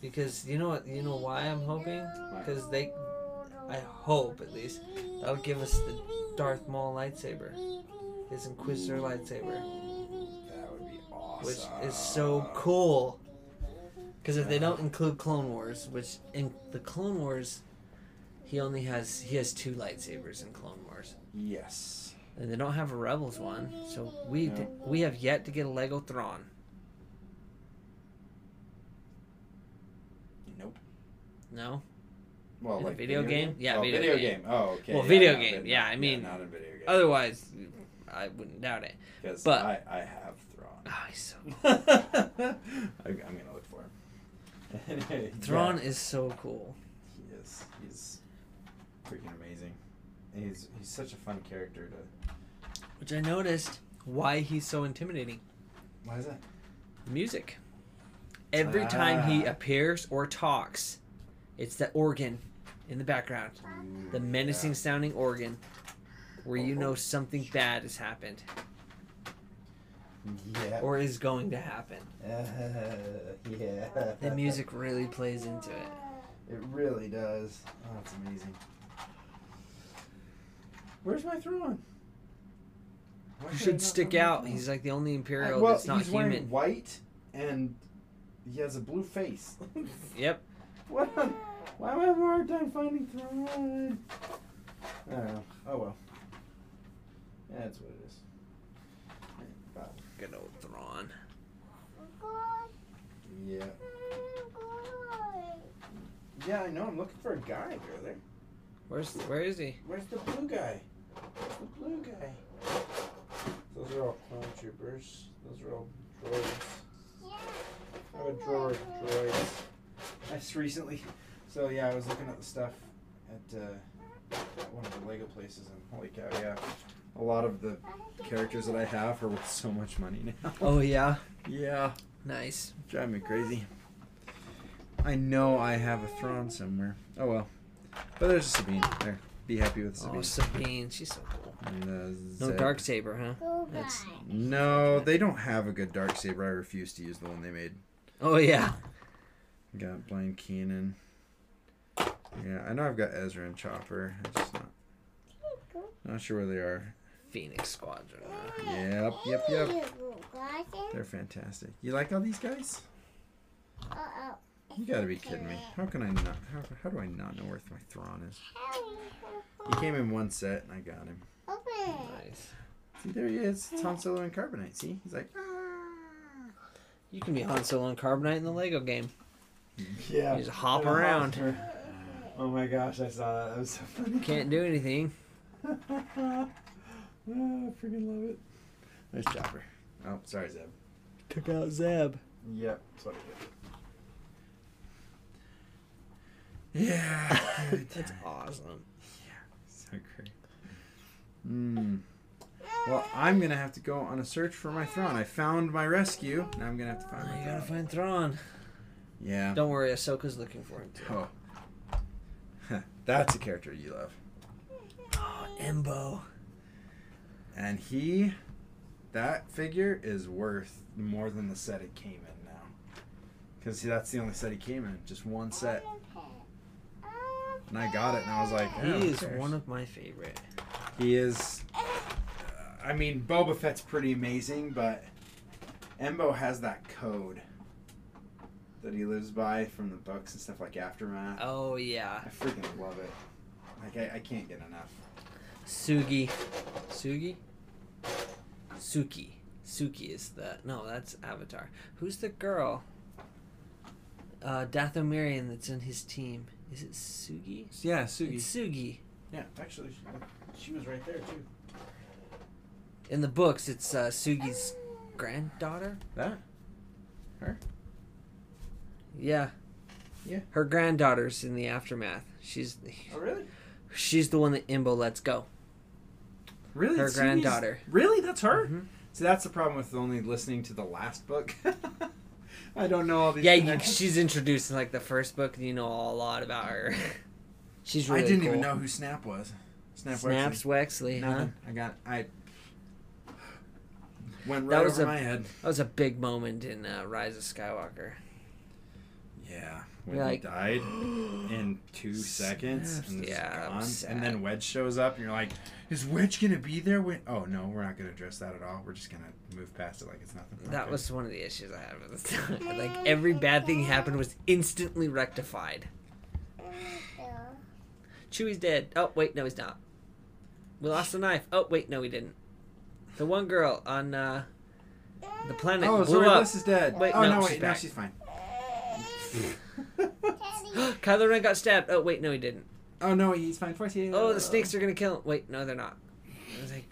Because you know why I'm hoping? Because they... I hope, at least, that'll give us the Darth Maul lightsaber. His Inquisitor lightsaber. Which is so cool, because if they don't include Clone Wars, which in the Clone Wars, he has 2 lightsabers in Clone Wars. Yes. And they don't have a Rebels one, so we have yet to get a Lego Thrawn. Nope. No. Well, in like video game? Yeah, oh, video game. Oh, okay. Well, yeah, video game. Yeah, I mean. Yeah, not in video game. Otherwise, I wouldn't doubt it. But I have. Oh, he's so cool. I'm going to look for him. Anyway, Thrawn is so cool. He is. He's freaking amazing. And he's such a fun character to... Which I noticed why he's so intimidating. Why is that? The music. Every time he appears or talks, it's the organ in the background. Ooh, the menacing sounding organ where you know something bad has happened. Yeah. Or is going to happen. Yeah. The music really plays into it. It really does. Oh, that's amazing. Where's my Thrawn? He should stick out. He's like the only Imperial that's not human. He's wearing white and he has a blue face. Yep. What? Why am I having a hard time finding Thrawn? I don't know. Oh well. Yeah, that's what it is. Good old Thrawn. Yeah. Yeah, I know. I'm looking for a guy, brother. Where is he? Where's the blue guy? Those are all clone troopers. Those are all droids. I have a drawer of droids. I just recently... So, yeah, I was looking at the stuff at one of the Lego places, and holy cow, yeah. A lot of the characters that I have are worth so much money now. Oh, yeah? Yeah. Nice. Drive me crazy. I know I have a Thrawn somewhere. Oh, well. But there's a Sabine there. Be happy with Sabine. Oh, Sabine. She's so cool. No Darksaber, huh? No, they don't have a good Darksaber. I refuse to use the one they made. Oh, yeah. Got Blind Keenan. Yeah, I know I've got Ezra and Chopper. I'm just not sure where they are. Phoenix Squadron. Yep. They're fantastic. You like all these guys? You gotta be kidding me. How can I not? How do I not know where my Thrawn is? He came in one set and I got him. Nice. See, there he is. It's Han Solo and Carbonite. See? He's like, ah. You can be Han Solo and Carbonite in the Lego game. Yeah. You just hop around. Monster. Oh my gosh, I saw that. That was so funny. Can't do anything. Oh, I freaking love it. Nice chopper. Oh, sorry, Zeb. Took out Zeb. Yep, that's what I did. Yeah. That's awesome. Yeah, so great. Mm. Well, I'm going to have to go on a search for my Thrawn. I found my rescue. Now I'm going to have to find my Thrawn. You got to find Thrawn. Yeah. Don't worry, Ahsoka's looking for him, too. Oh. That's a character you love. Oh, Embo. And he... That figure is worth more than the set it came in now. Because that's the only set he came in. Just one set. And I got it and I was like, oh, he is one of my favorite. He is... I mean, Boba Fett's pretty amazing, but Embo has that code that he lives by from the books and stuff like Aftermath. Oh, yeah. I freaking love it. Like, I can't get enough. Sugi. Sugi? Suki. Suki is the... No, that's Avatar. Who's the girl? Dathomirian that's in his team. Is it Sugi? Yeah, Sugi. It's Sugi. Yeah, actually, she was right there, too. In the books, it's Sugi's granddaughter. That? Her? Yeah. Yeah. Her granddaughter's in the Aftermath. She's... Oh, really? She's the one that Imbo lets go. Really? Her Sugi's granddaughter. Really? That's her? Mm-hmm. See, that's the problem with only listening to the last book. I don't know all these she's introduced in, like, the first book, and you know a lot about her. She's really I didn't even know who Snap was. Snap's Wexley, huh? Went right over my head. That was a big moment in Rise of Skywalker. Yeah. When he died in 2 seconds. And and then Wedge shows up and you're like, is Wedge going to be there? Oh, no, we're not going to address that at all. We're just going to move past it like it's nothing. That was one of the issues I had with this. Like, every bad thing happened was instantly rectified. Chewie's dead. Oh, wait, no, he's not. We lost the knife. Oh, wait, no, we didn't. The one girl on the planet blew up. Oh, Zora is dead. Wait, no, she's fine. Kylo Ren got stabbed. Oh, wait, no, he didn't. Oh, no, he's fine. Oh, the snakes are going to kill him. Wait, no, they're not. I was like,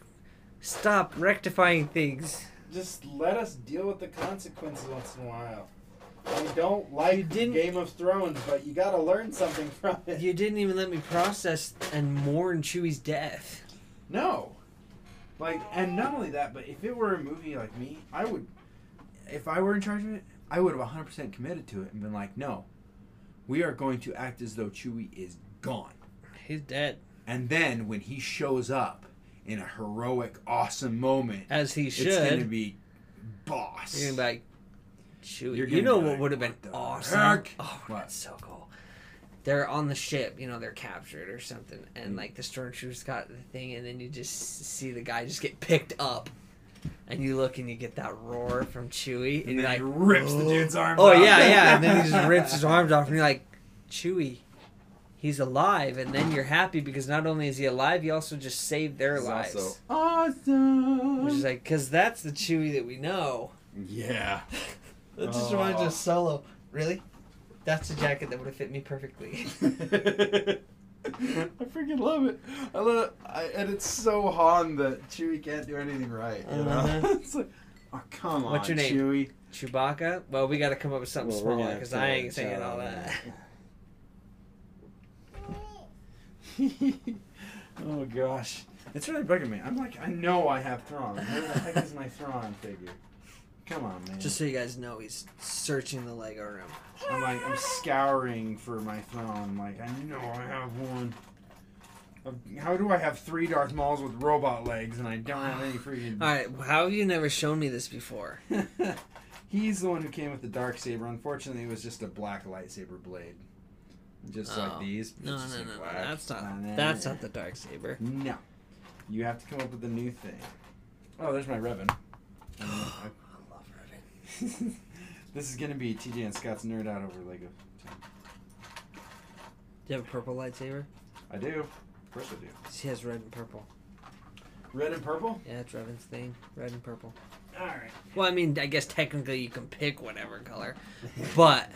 stop rectifying things. Just let us deal with the consequences once in a while. I don't like Game of Thrones, but you got to learn something from it. You didn't even let me process and mourn Chewie's death. No. Like, and not only that, but if it were a movie like me, I would, if I were in charge of it, I would have 100% committed to it and been like, no, we are going to act as though Chewie is gone. He's dead. And then when he shows up in a heroic, awesome moment, as he should, it's going to be boss. You're going to be like, Chewie, you know what would have been awesome? Oh, that's so cool. They're on the ship, you know, they're captured or something, and like the stormtrooper's got the thing, and then you just see the guy just get picked up. And you look and you get that roar from Chewie. And then he rips the dude's arms off. Oh, yeah, yeah. And then he just rips his arms off. And you're like, Chewie, he's alive. And then you're happy because not only is he alive, he also just saved their lives. Also awesome. Which is like, because that's the Chewie that we know. Yeah. That just reminds us of Solo. Really? That's a jacket that would have fit me perfectly. I freaking love it. I love it. And it's so Han that Chewie can't do anything right. You know? It's like, oh, come on, what's your name? Chewie. Chewbacca? Well, we got to come up with something smaller because I ain't saying all that. Oh, gosh. It's really bugging me. I'm like, I know I have Thrawn. Where the heck is my Thrawn figure? Come on, man. Just so you guys know, he's searching the Lego room. I'm like, I'm scouring for my Thrawn. Like, I know I have one. How do I have 3 Darth Mauls with robot legs and I don't have any freaking... Alright, how have you never shown me this before? He's the one who came with the Darksaber. Unfortunately, it was just a black lightsaber blade. Just like these. No, black. That's not the Darksaber. No. You have to come up with a new thing. Oh, there's my Revan. I love Revan. This is going to be TJ and Scott's nerd out over Lego. Do you have a purple lightsaber? I do. Of course I do. She has red and purple. Red and purple? Yeah, it's Revan's thing. Red and purple. Alright. Well, I mean, I guess technically you can pick whatever color. But...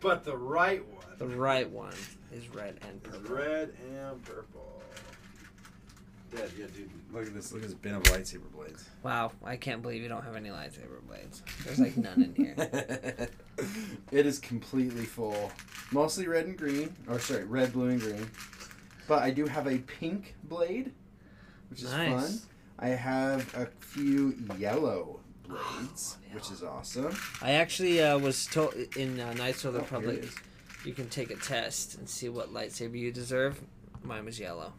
but the right one. The right one is red and purple. It's red and purple. Dad, yeah, dude. Look at this. Look at this bin of lightsaber blades. Wow. I can't believe you don't have any lightsaber blades. There's like none in here. It is completely full. Mostly red and green. Or sorry, red, blue, and green. But I do have a pink blade, which is nice. Fun. I have a few yellow blades, which is awesome. I actually was told in Knights of the Republic, you can take a test and see what lightsaber you deserve. Mine was yellow.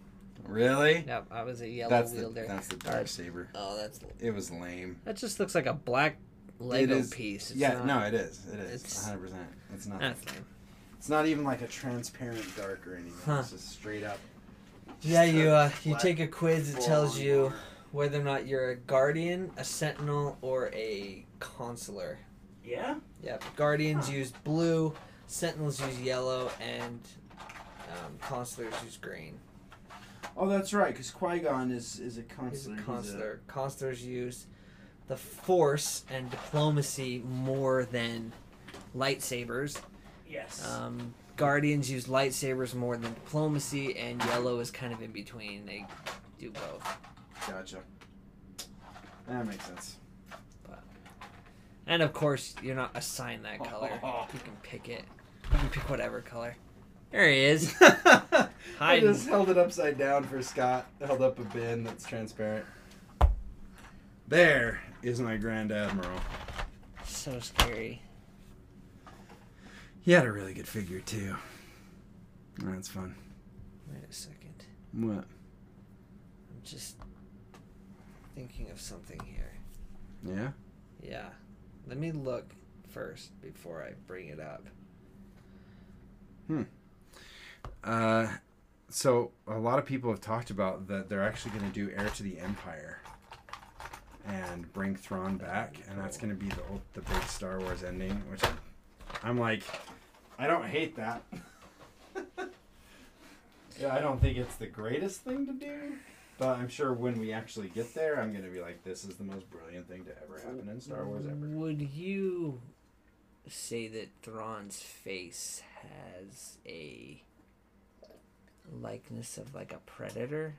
Really? Yep, I was a yellow wielder. That's the dark saber. Oh, that's... It was lame. That just looks like a black Lego piece. It's it is. It is. It's 100%. It's not... That's lame. It's not even like a transparent dark or anything. Huh. It's just straight up. Just you take a quiz that tells you whether or not you're a guardian, a sentinel, or a consular. Yeah? Yep. Guardians use blue, sentinels use yellow, and consulars use green. Oh, that's right, because Qui-Gon is a consular. He's a consular. Consulars use the force and diplomacy more than lightsabers. Yes. Guardians use lightsabers more than diplomacy, and yellow is kind of in between. They do both. Gotcha. That makes sense. But, and of course, you're not assigned that color. You can pick it. You can pick whatever color. There he is. I just held it upside down for Scott. Held up a bin that's transparent. There is my Grand Admiral. So scary. He had a really good figure, too. That's fun. Wait a second. What? I'm just thinking of something here. Yeah? Yeah. Let me look first before I bring it up. Hmm. So a lot of people have talked about that they're actually going to do Heir to the Empire and bring Thrawn back, and that's going to be the big Star Wars ending, which I'm like, I don't hate that. Yeah, I don't think it's the greatest thing to do, but I'm sure when we actually get there, I'm going to be like, this is the most brilliant thing to ever happen in Star Wars ever. Would you say that Thrawn's face has a likeness of like a predator?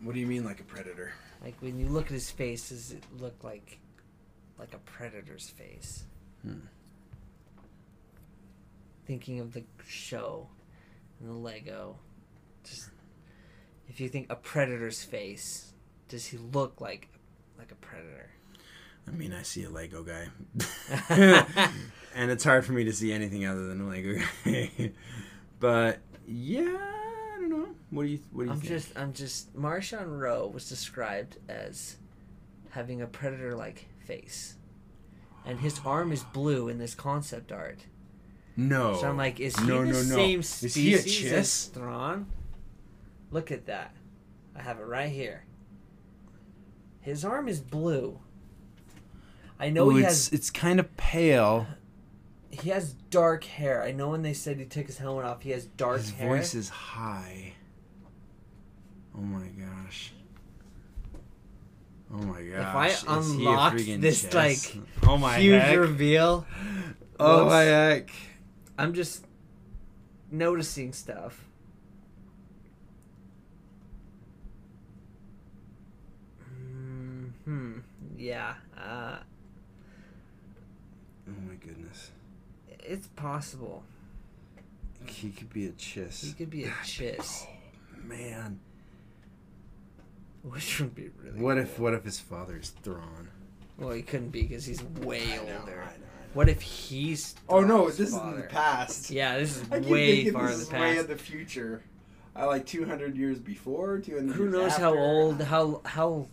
What do you mean, like a predator? Like when you look at his face, does it look like a predator's face? Thinking of the show and the Lego, just if you think a predator's face, does he look like a predator? I mean, I see a Lego guy. And it's hard for me to see anything other than a Lego guy. But, yeah, I don't know. What do you think? Marshawn Roe was described as having a predator-like face. And his arm is blue in this concept art. No. So I'm like, is he the same species as Thrawn? Look at that. I have it right here. His arm is blue. I know it's kind of pale. He has dark hair. I know when they said he took his helmet off, he has dark hair. His voice is high. Oh my gosh. Oh my gosh. If I unlock this chest? Reveal. Oh my heck. I'm just noticing stuff. Yeah. Oh my goodness. It's possible. He could be a chiss. Oh, man. Which would be really What if his father's Thrawn? Well, he couldn't be because he's way older. I know. What if he's Thrawn's father? Is in the past. Yeah, this is way far in the past. Way in the future. I like 200 years before, 200 years after. Who knows how old, how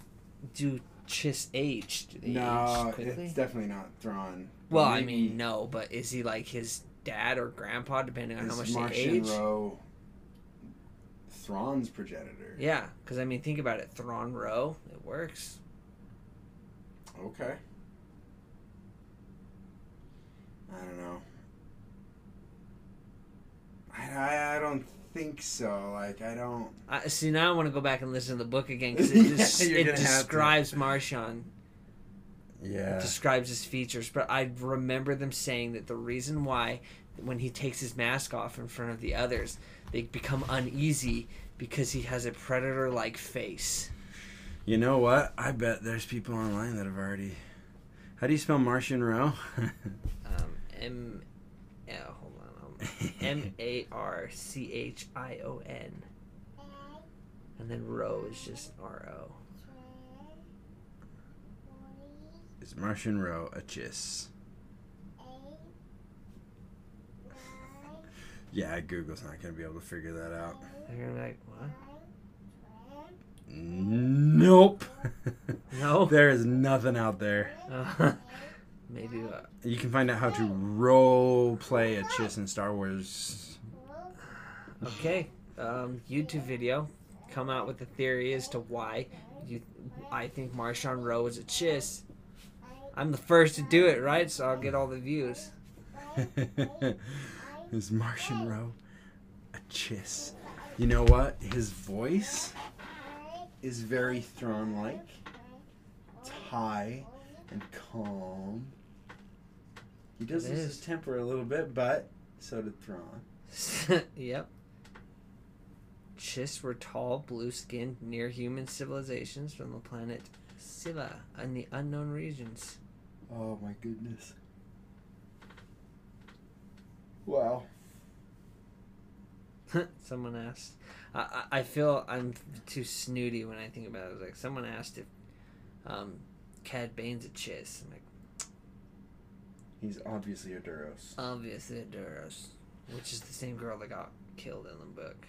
do chiss age? Do they age quickly? It's definitely not Thrawn. Well, maybe. I mean, no, but is he like his dad or grandpa, depending on how much they age? Is Marshawn Roe Thrawn's progenitor? Yeah, because, I mean, think about it. Thrawn Roe, it works. Okay. I don't know. I don't think so. Like, I don't... see, now I want to go back and listen to the book again, because it, it describes Marchon. Yeah. It describes his features. But I remember them saying that the reason why, when he takes his mask off in front of the others, they become uneasy because he has a predator-like face. You know what? I bet there's people online that have already... How do you spell Martian Row? Marchion. And then Row is just R-O. Is Martian Row a chiss? Yeah, Google's not going to be able to figure that out. They're going to be like, what? Nope. No? There is nothing out there. Maybe. You can find out how to role play a chiss in Star Wars. Okay. YouTube video. Come out with a theory as to why I think Marchon Rowe is a chiss. I'm the first to do it, right? So I'll get all the views. Is Marchon Rowe a chiss? You know what? His voice is very throne-like. It's high and calm. He does lose his temper a little bit, but so did Thrawn. Yep. Chiss were tall, blue-skinned, near-human civilizations from the planet Scylla and the unknown regions. Oh, my goodness. Wow. Someone asked. I feel I'm too snooty when I think about it. I was like, someone asked if Cad Bane's a chiss. I'm like, he's obviously a Duros. Obviously a Duros, which is the same girl that got killed in the book.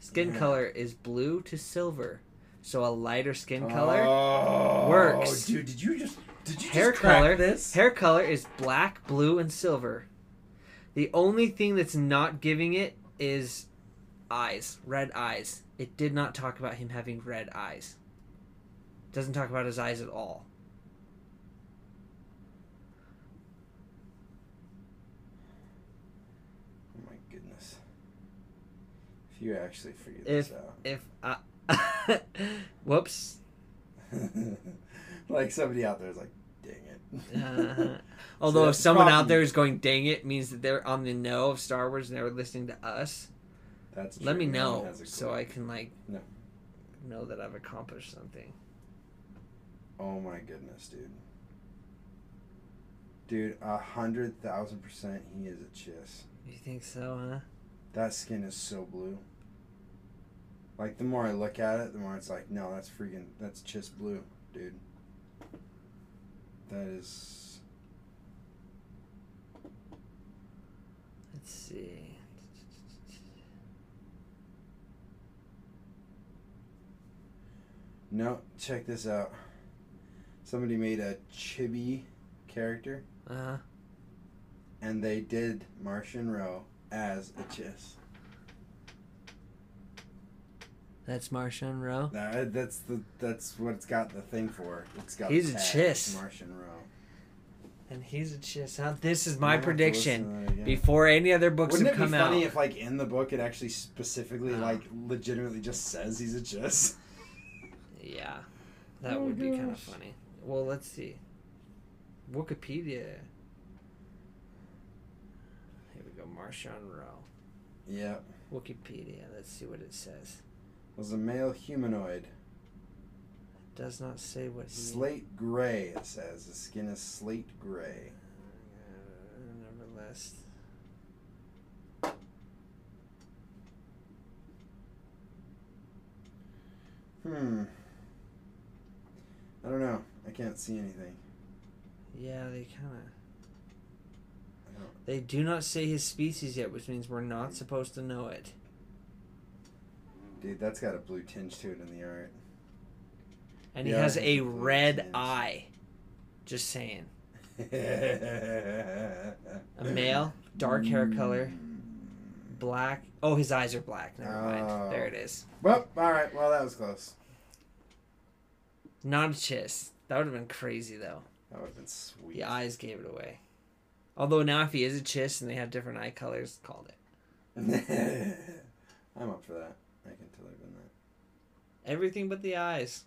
Skin color is blue to silver, so a lighter skin color works. Dude, did you just crack this? Hair color is black, blue, and silver. The only thing that's not giving it is eyes, red eyes. It did not talk about him having red eyes. It doesn't talk about his eyes at all. You actually figured this out. Whoops. Like, somebody out there is like, dang it. Although, so if someone out there is going, dang it, means that they're on the know of Star Wars and they're listening to us. That's true. Let me know so I can, like, know that I've accomplished something. Oh, my goodness, dude. Dude, 100,000% he is a chiss. You think so, huh? That skin is so blue. Like, the more I look at it, the more it's like, no, that's freaking, that's chiss blue, dude. That is... Let's see. No, check this out. Somebody made a chibi character. Uh-huh. And they did Martian Rowe as a chiss. That's Martian Rowe? That's what it's got the thing for. It's got he's a chiss. Martian Rowe. And he's a chiss, huh? This is my prediction. Before any other books have come out. Wouldn't it be funny if, like, in the book it actually specifically, like, legitimately just says he's a chiss? Yeah. That would be kind of funny. Well, let's see. Wikipedia... Marchon Rowe. Yeah. Wikipedia. Let's see what it says. Was a male humanoid. It does not say what. Slate gray. It says the skin is slate gray. Nevertheless. I don't know. I can't see anything. Yeah, they kind of. They do not say his species yet, which means we're not supposed to know it. Dude, that's got a blue tinge to it in the art. And he has a red eye. Just saying. A male, dark hair color, black. Oh, his eyes are black. Never mind. There it is. Well, all right. Well, that was close. Not a chiss. That would have been crazy, though. That would have been sweet. The eyes gave it away. Although now if he is a chiss and they have different eye colors, called it. I'm up for that. I can totally win that. Everything but the eyes.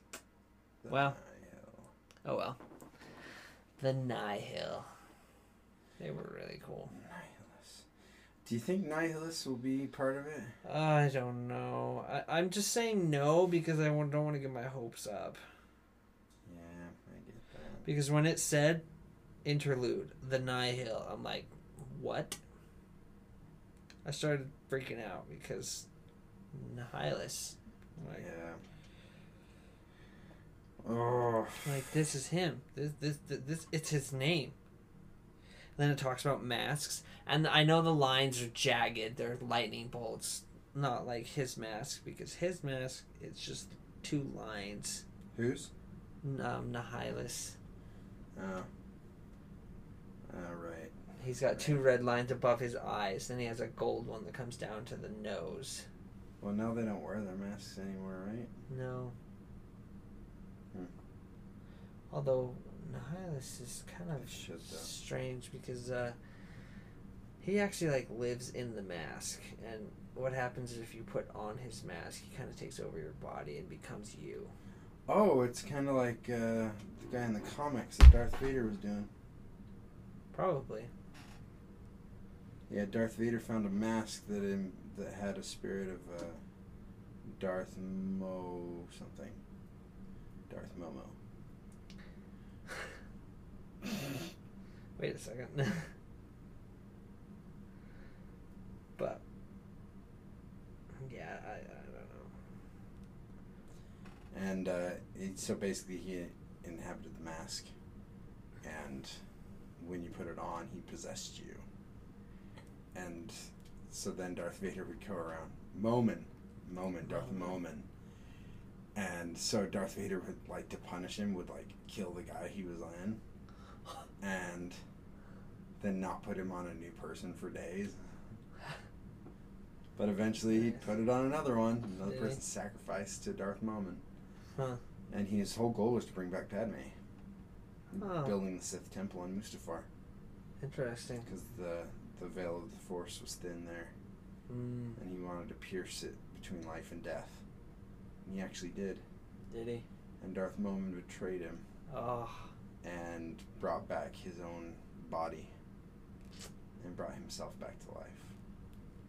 The well. Nihil. Oh well. The Nihil. They were really cool. Nihilus. Do you think Nihilus will be part of it? I don't know. I'm just saying no because I don't want to get my hopes up. Yeah, I get that. Because when it said interlude, the Nihil, I'm like, what? I started freaking out because Nihilus. Like, yeah. Oh. Like, this is him. This it's his name. Then it talks about masks, and I know the lines are jagged. They're lightning bolts, not like his mask, because his mask it's just two lines. Whose? Nihilus. Oh. Right. He's got two red lines above his eyes, then he has a gold one that comes down to the nose. Well, now they don't wear their masks anymore, right? No. Hmm. Although Nihilus is kind of strange because he actually like lives in the mask, and what happens is if you put on his mask, he kind of takes over your body and becomes you. Oh, it's kind of like the guy in the comics that Darth Vader was doing. Probably. Yeah, Darth Vader found a mask that had a spirit of Darth Mo something. Darth Momo. Wait a second. But yeah, I don't know. And so basically he inhabited the mask, and when you put it on, he possessed you. And so then Darth Vader would go around Darth Momin. And so Darth Vader would like to punish him, would like kill the guy he was in, and then not put him on a new person for days. But eventually he put it on another one. Another person sacrificed to Darth Momin. Huh. And his whole goal was to bring back Padme. Oh. Building the Sith Temple on Mustafar. Interesting. Because the veil of the Force was thin there. Mm. And he wanted to pierce it between life and death. And he actually did. Did he? And Darth Momin betrayed him. Oh. And brought back his own body. And brought himself back to life.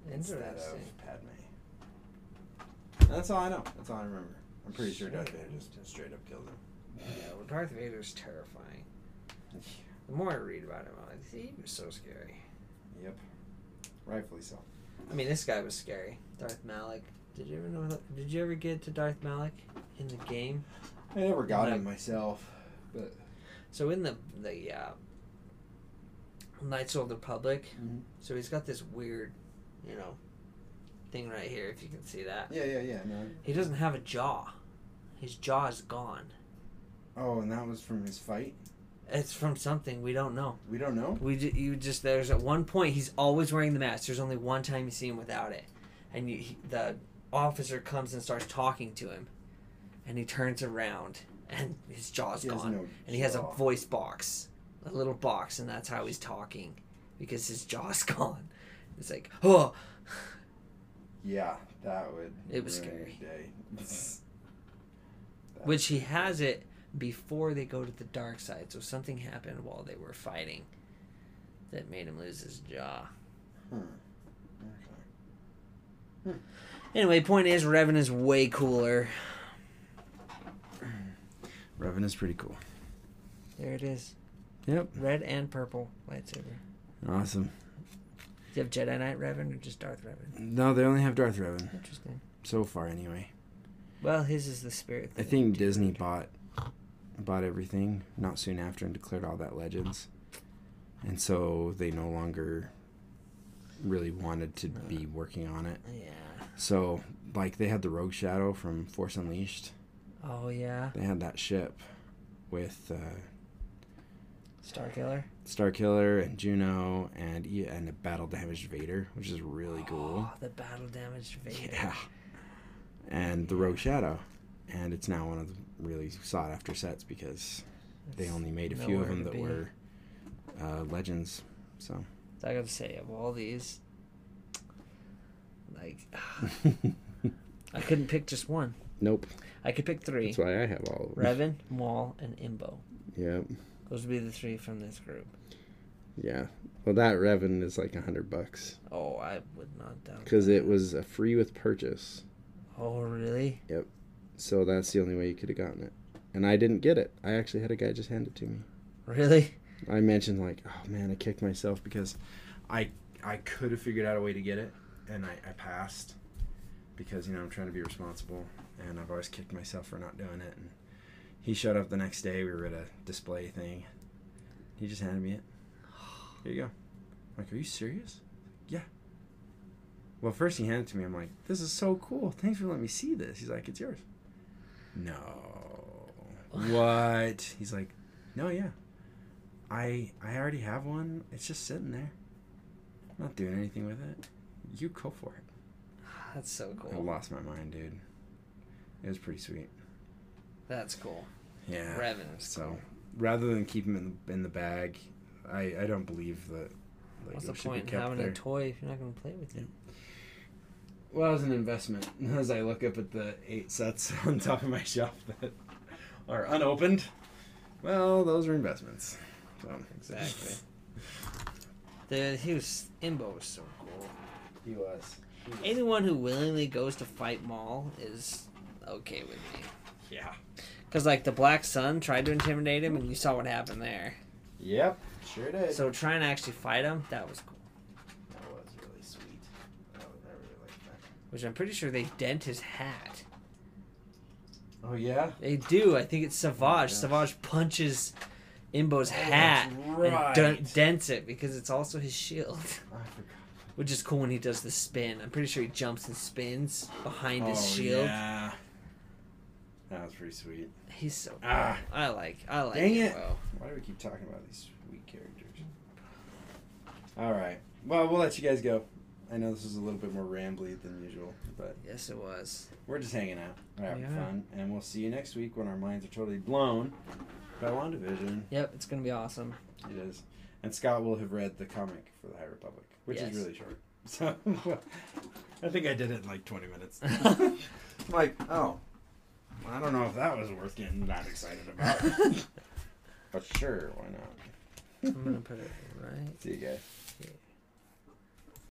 Interesting. Instead of Padme. That's all I know. That's all I remember. I'm pretty sure Darth Vader just straight up killed him. Yeah, well, Darth Vader's terrifying. The more I read about him, I'm like, he was so scary. Yep. Rightfully so. I mean, this guy was scary. Darth Malak. Did you ever get to Darth Malak in the game? I never got him myself. But so in the Knights of the Republic, mm-hmm. So he's got this weird, thing right here, if you can see that. Yeah. No. He doesn't have a jaw. His jaw is gone. Oh, and that was from his fight? It's from something. We don't know. We don't know? There's at one point, he's always wearing the mask. There's only one time you see him without it. And the officer comes and starts talking to him. And he turns around, and his jaw's gone. No jaw. And he has a voice box. A little box, and that's how he's talking. Because his jaw's gone. It's like, oh! Yeah, that would... It was scary. Which he has it... before they go to the dark side, so something happened while they were fighting that made him lose his jaw. Anyway, point is, Revan is way cooler. Revan is pretty cool. There it is. Yep. Red and purple lightsaber. Awesome. Do you have Jedi Knight Revan or just Darth Revan? No, they only have Darth Revan. Interesting. So far, anyway. Well, his is the spirit. I think Disney bought everything not soon after and declared all that Legends, and so they no longer really wanted to be working on it. Yeah. So like they had the Rogue Shadow from Force Unleashed. Oh yeah. They had that ship with Starkiller and Juno and a battle damaged Vader, which is really cool. Oh, the battle damaged Vader. Yeah. And the Rogue Shadow. And it's now one of the really sought-after sets because they only made a few of them that were Legends. So I gotta say, of all these, like, I couldn't pick just one. Nope. I could pick three. That's why I have all of them. Revan, Maul, and Imbo. Yep. Those would be the three from this group. Yeah. Well, that Revan is like $100. Oh, I would not doubt it. Because it was a free with purchase. Oh, really? Yep. So that's the only way you could have gotten it. And I didn't get it. I actually had a guy just hand it to me. Really? I mentioned, like, oh, man, I kicked myself because I could have figured out a way to get it, and I passed because, you know, I'm trying to be responsible, and I've always kicked myself for not doing it. And he showed up the next day. We were at a display thing. He just handed me it. Here you go. I'm like, are you serious? Yeah. Well, first he handed it to me. I'm like, this is so cool. Thanks for letting me see this. He's like, it's yours. No. What? He's like, no, yeah. I already have one. It's just sitting there. I'm not doing anything with it. You go for it. That's so cool. I lost my mind, dude. It was pretty sweet. That's cool. Yeah. Revan. So rather than keep him in the bag, I don't believe that. Like, what's the point in having a toy if you're not going to play with it? Well, it was an investment. As I look up at the 8 sets on top of my shelf that are unopened, well, those are investments. So. Exactly. Imbo was so cool. He was. Anyone who willingly goes to fight Maul is okay with me. Yeah. Because, like, the Black Sun tried to intimidate him, and you saw what happened there. Yep, sure did. So trying to actually fight him, that was cool. That was really sweet. I really liked that. Which I'm pretty sure they dent his hat. Oh, yeah? They do. I think it's Savage. Oh, Savage punches Imbo's hat and dents it because it's also his shield. I forgot. Which is cool when he does the spin. I'm pretty sure he jumps and spins behind his shield. Yeah. That was pretty sweet. He's so cool. I like dang it. Well. Why do we keep talking about these sweet characters? All right. Well, we'll let you guys go. I know this was a little bit more rambly than usual, but yes, it was. We're just hanging out. We're having fun, and we'll see you next week when our minds are totally blown by WandaVision. Yep, it's gonna be awesome. It is, and Scott will have read the comic for the High Republic, which is really short. So I think I did it in like 20 minutes. Like, oh. I don't know if that was worth getting that excited about. But sure, why not? I'm going to put it right. See you guys.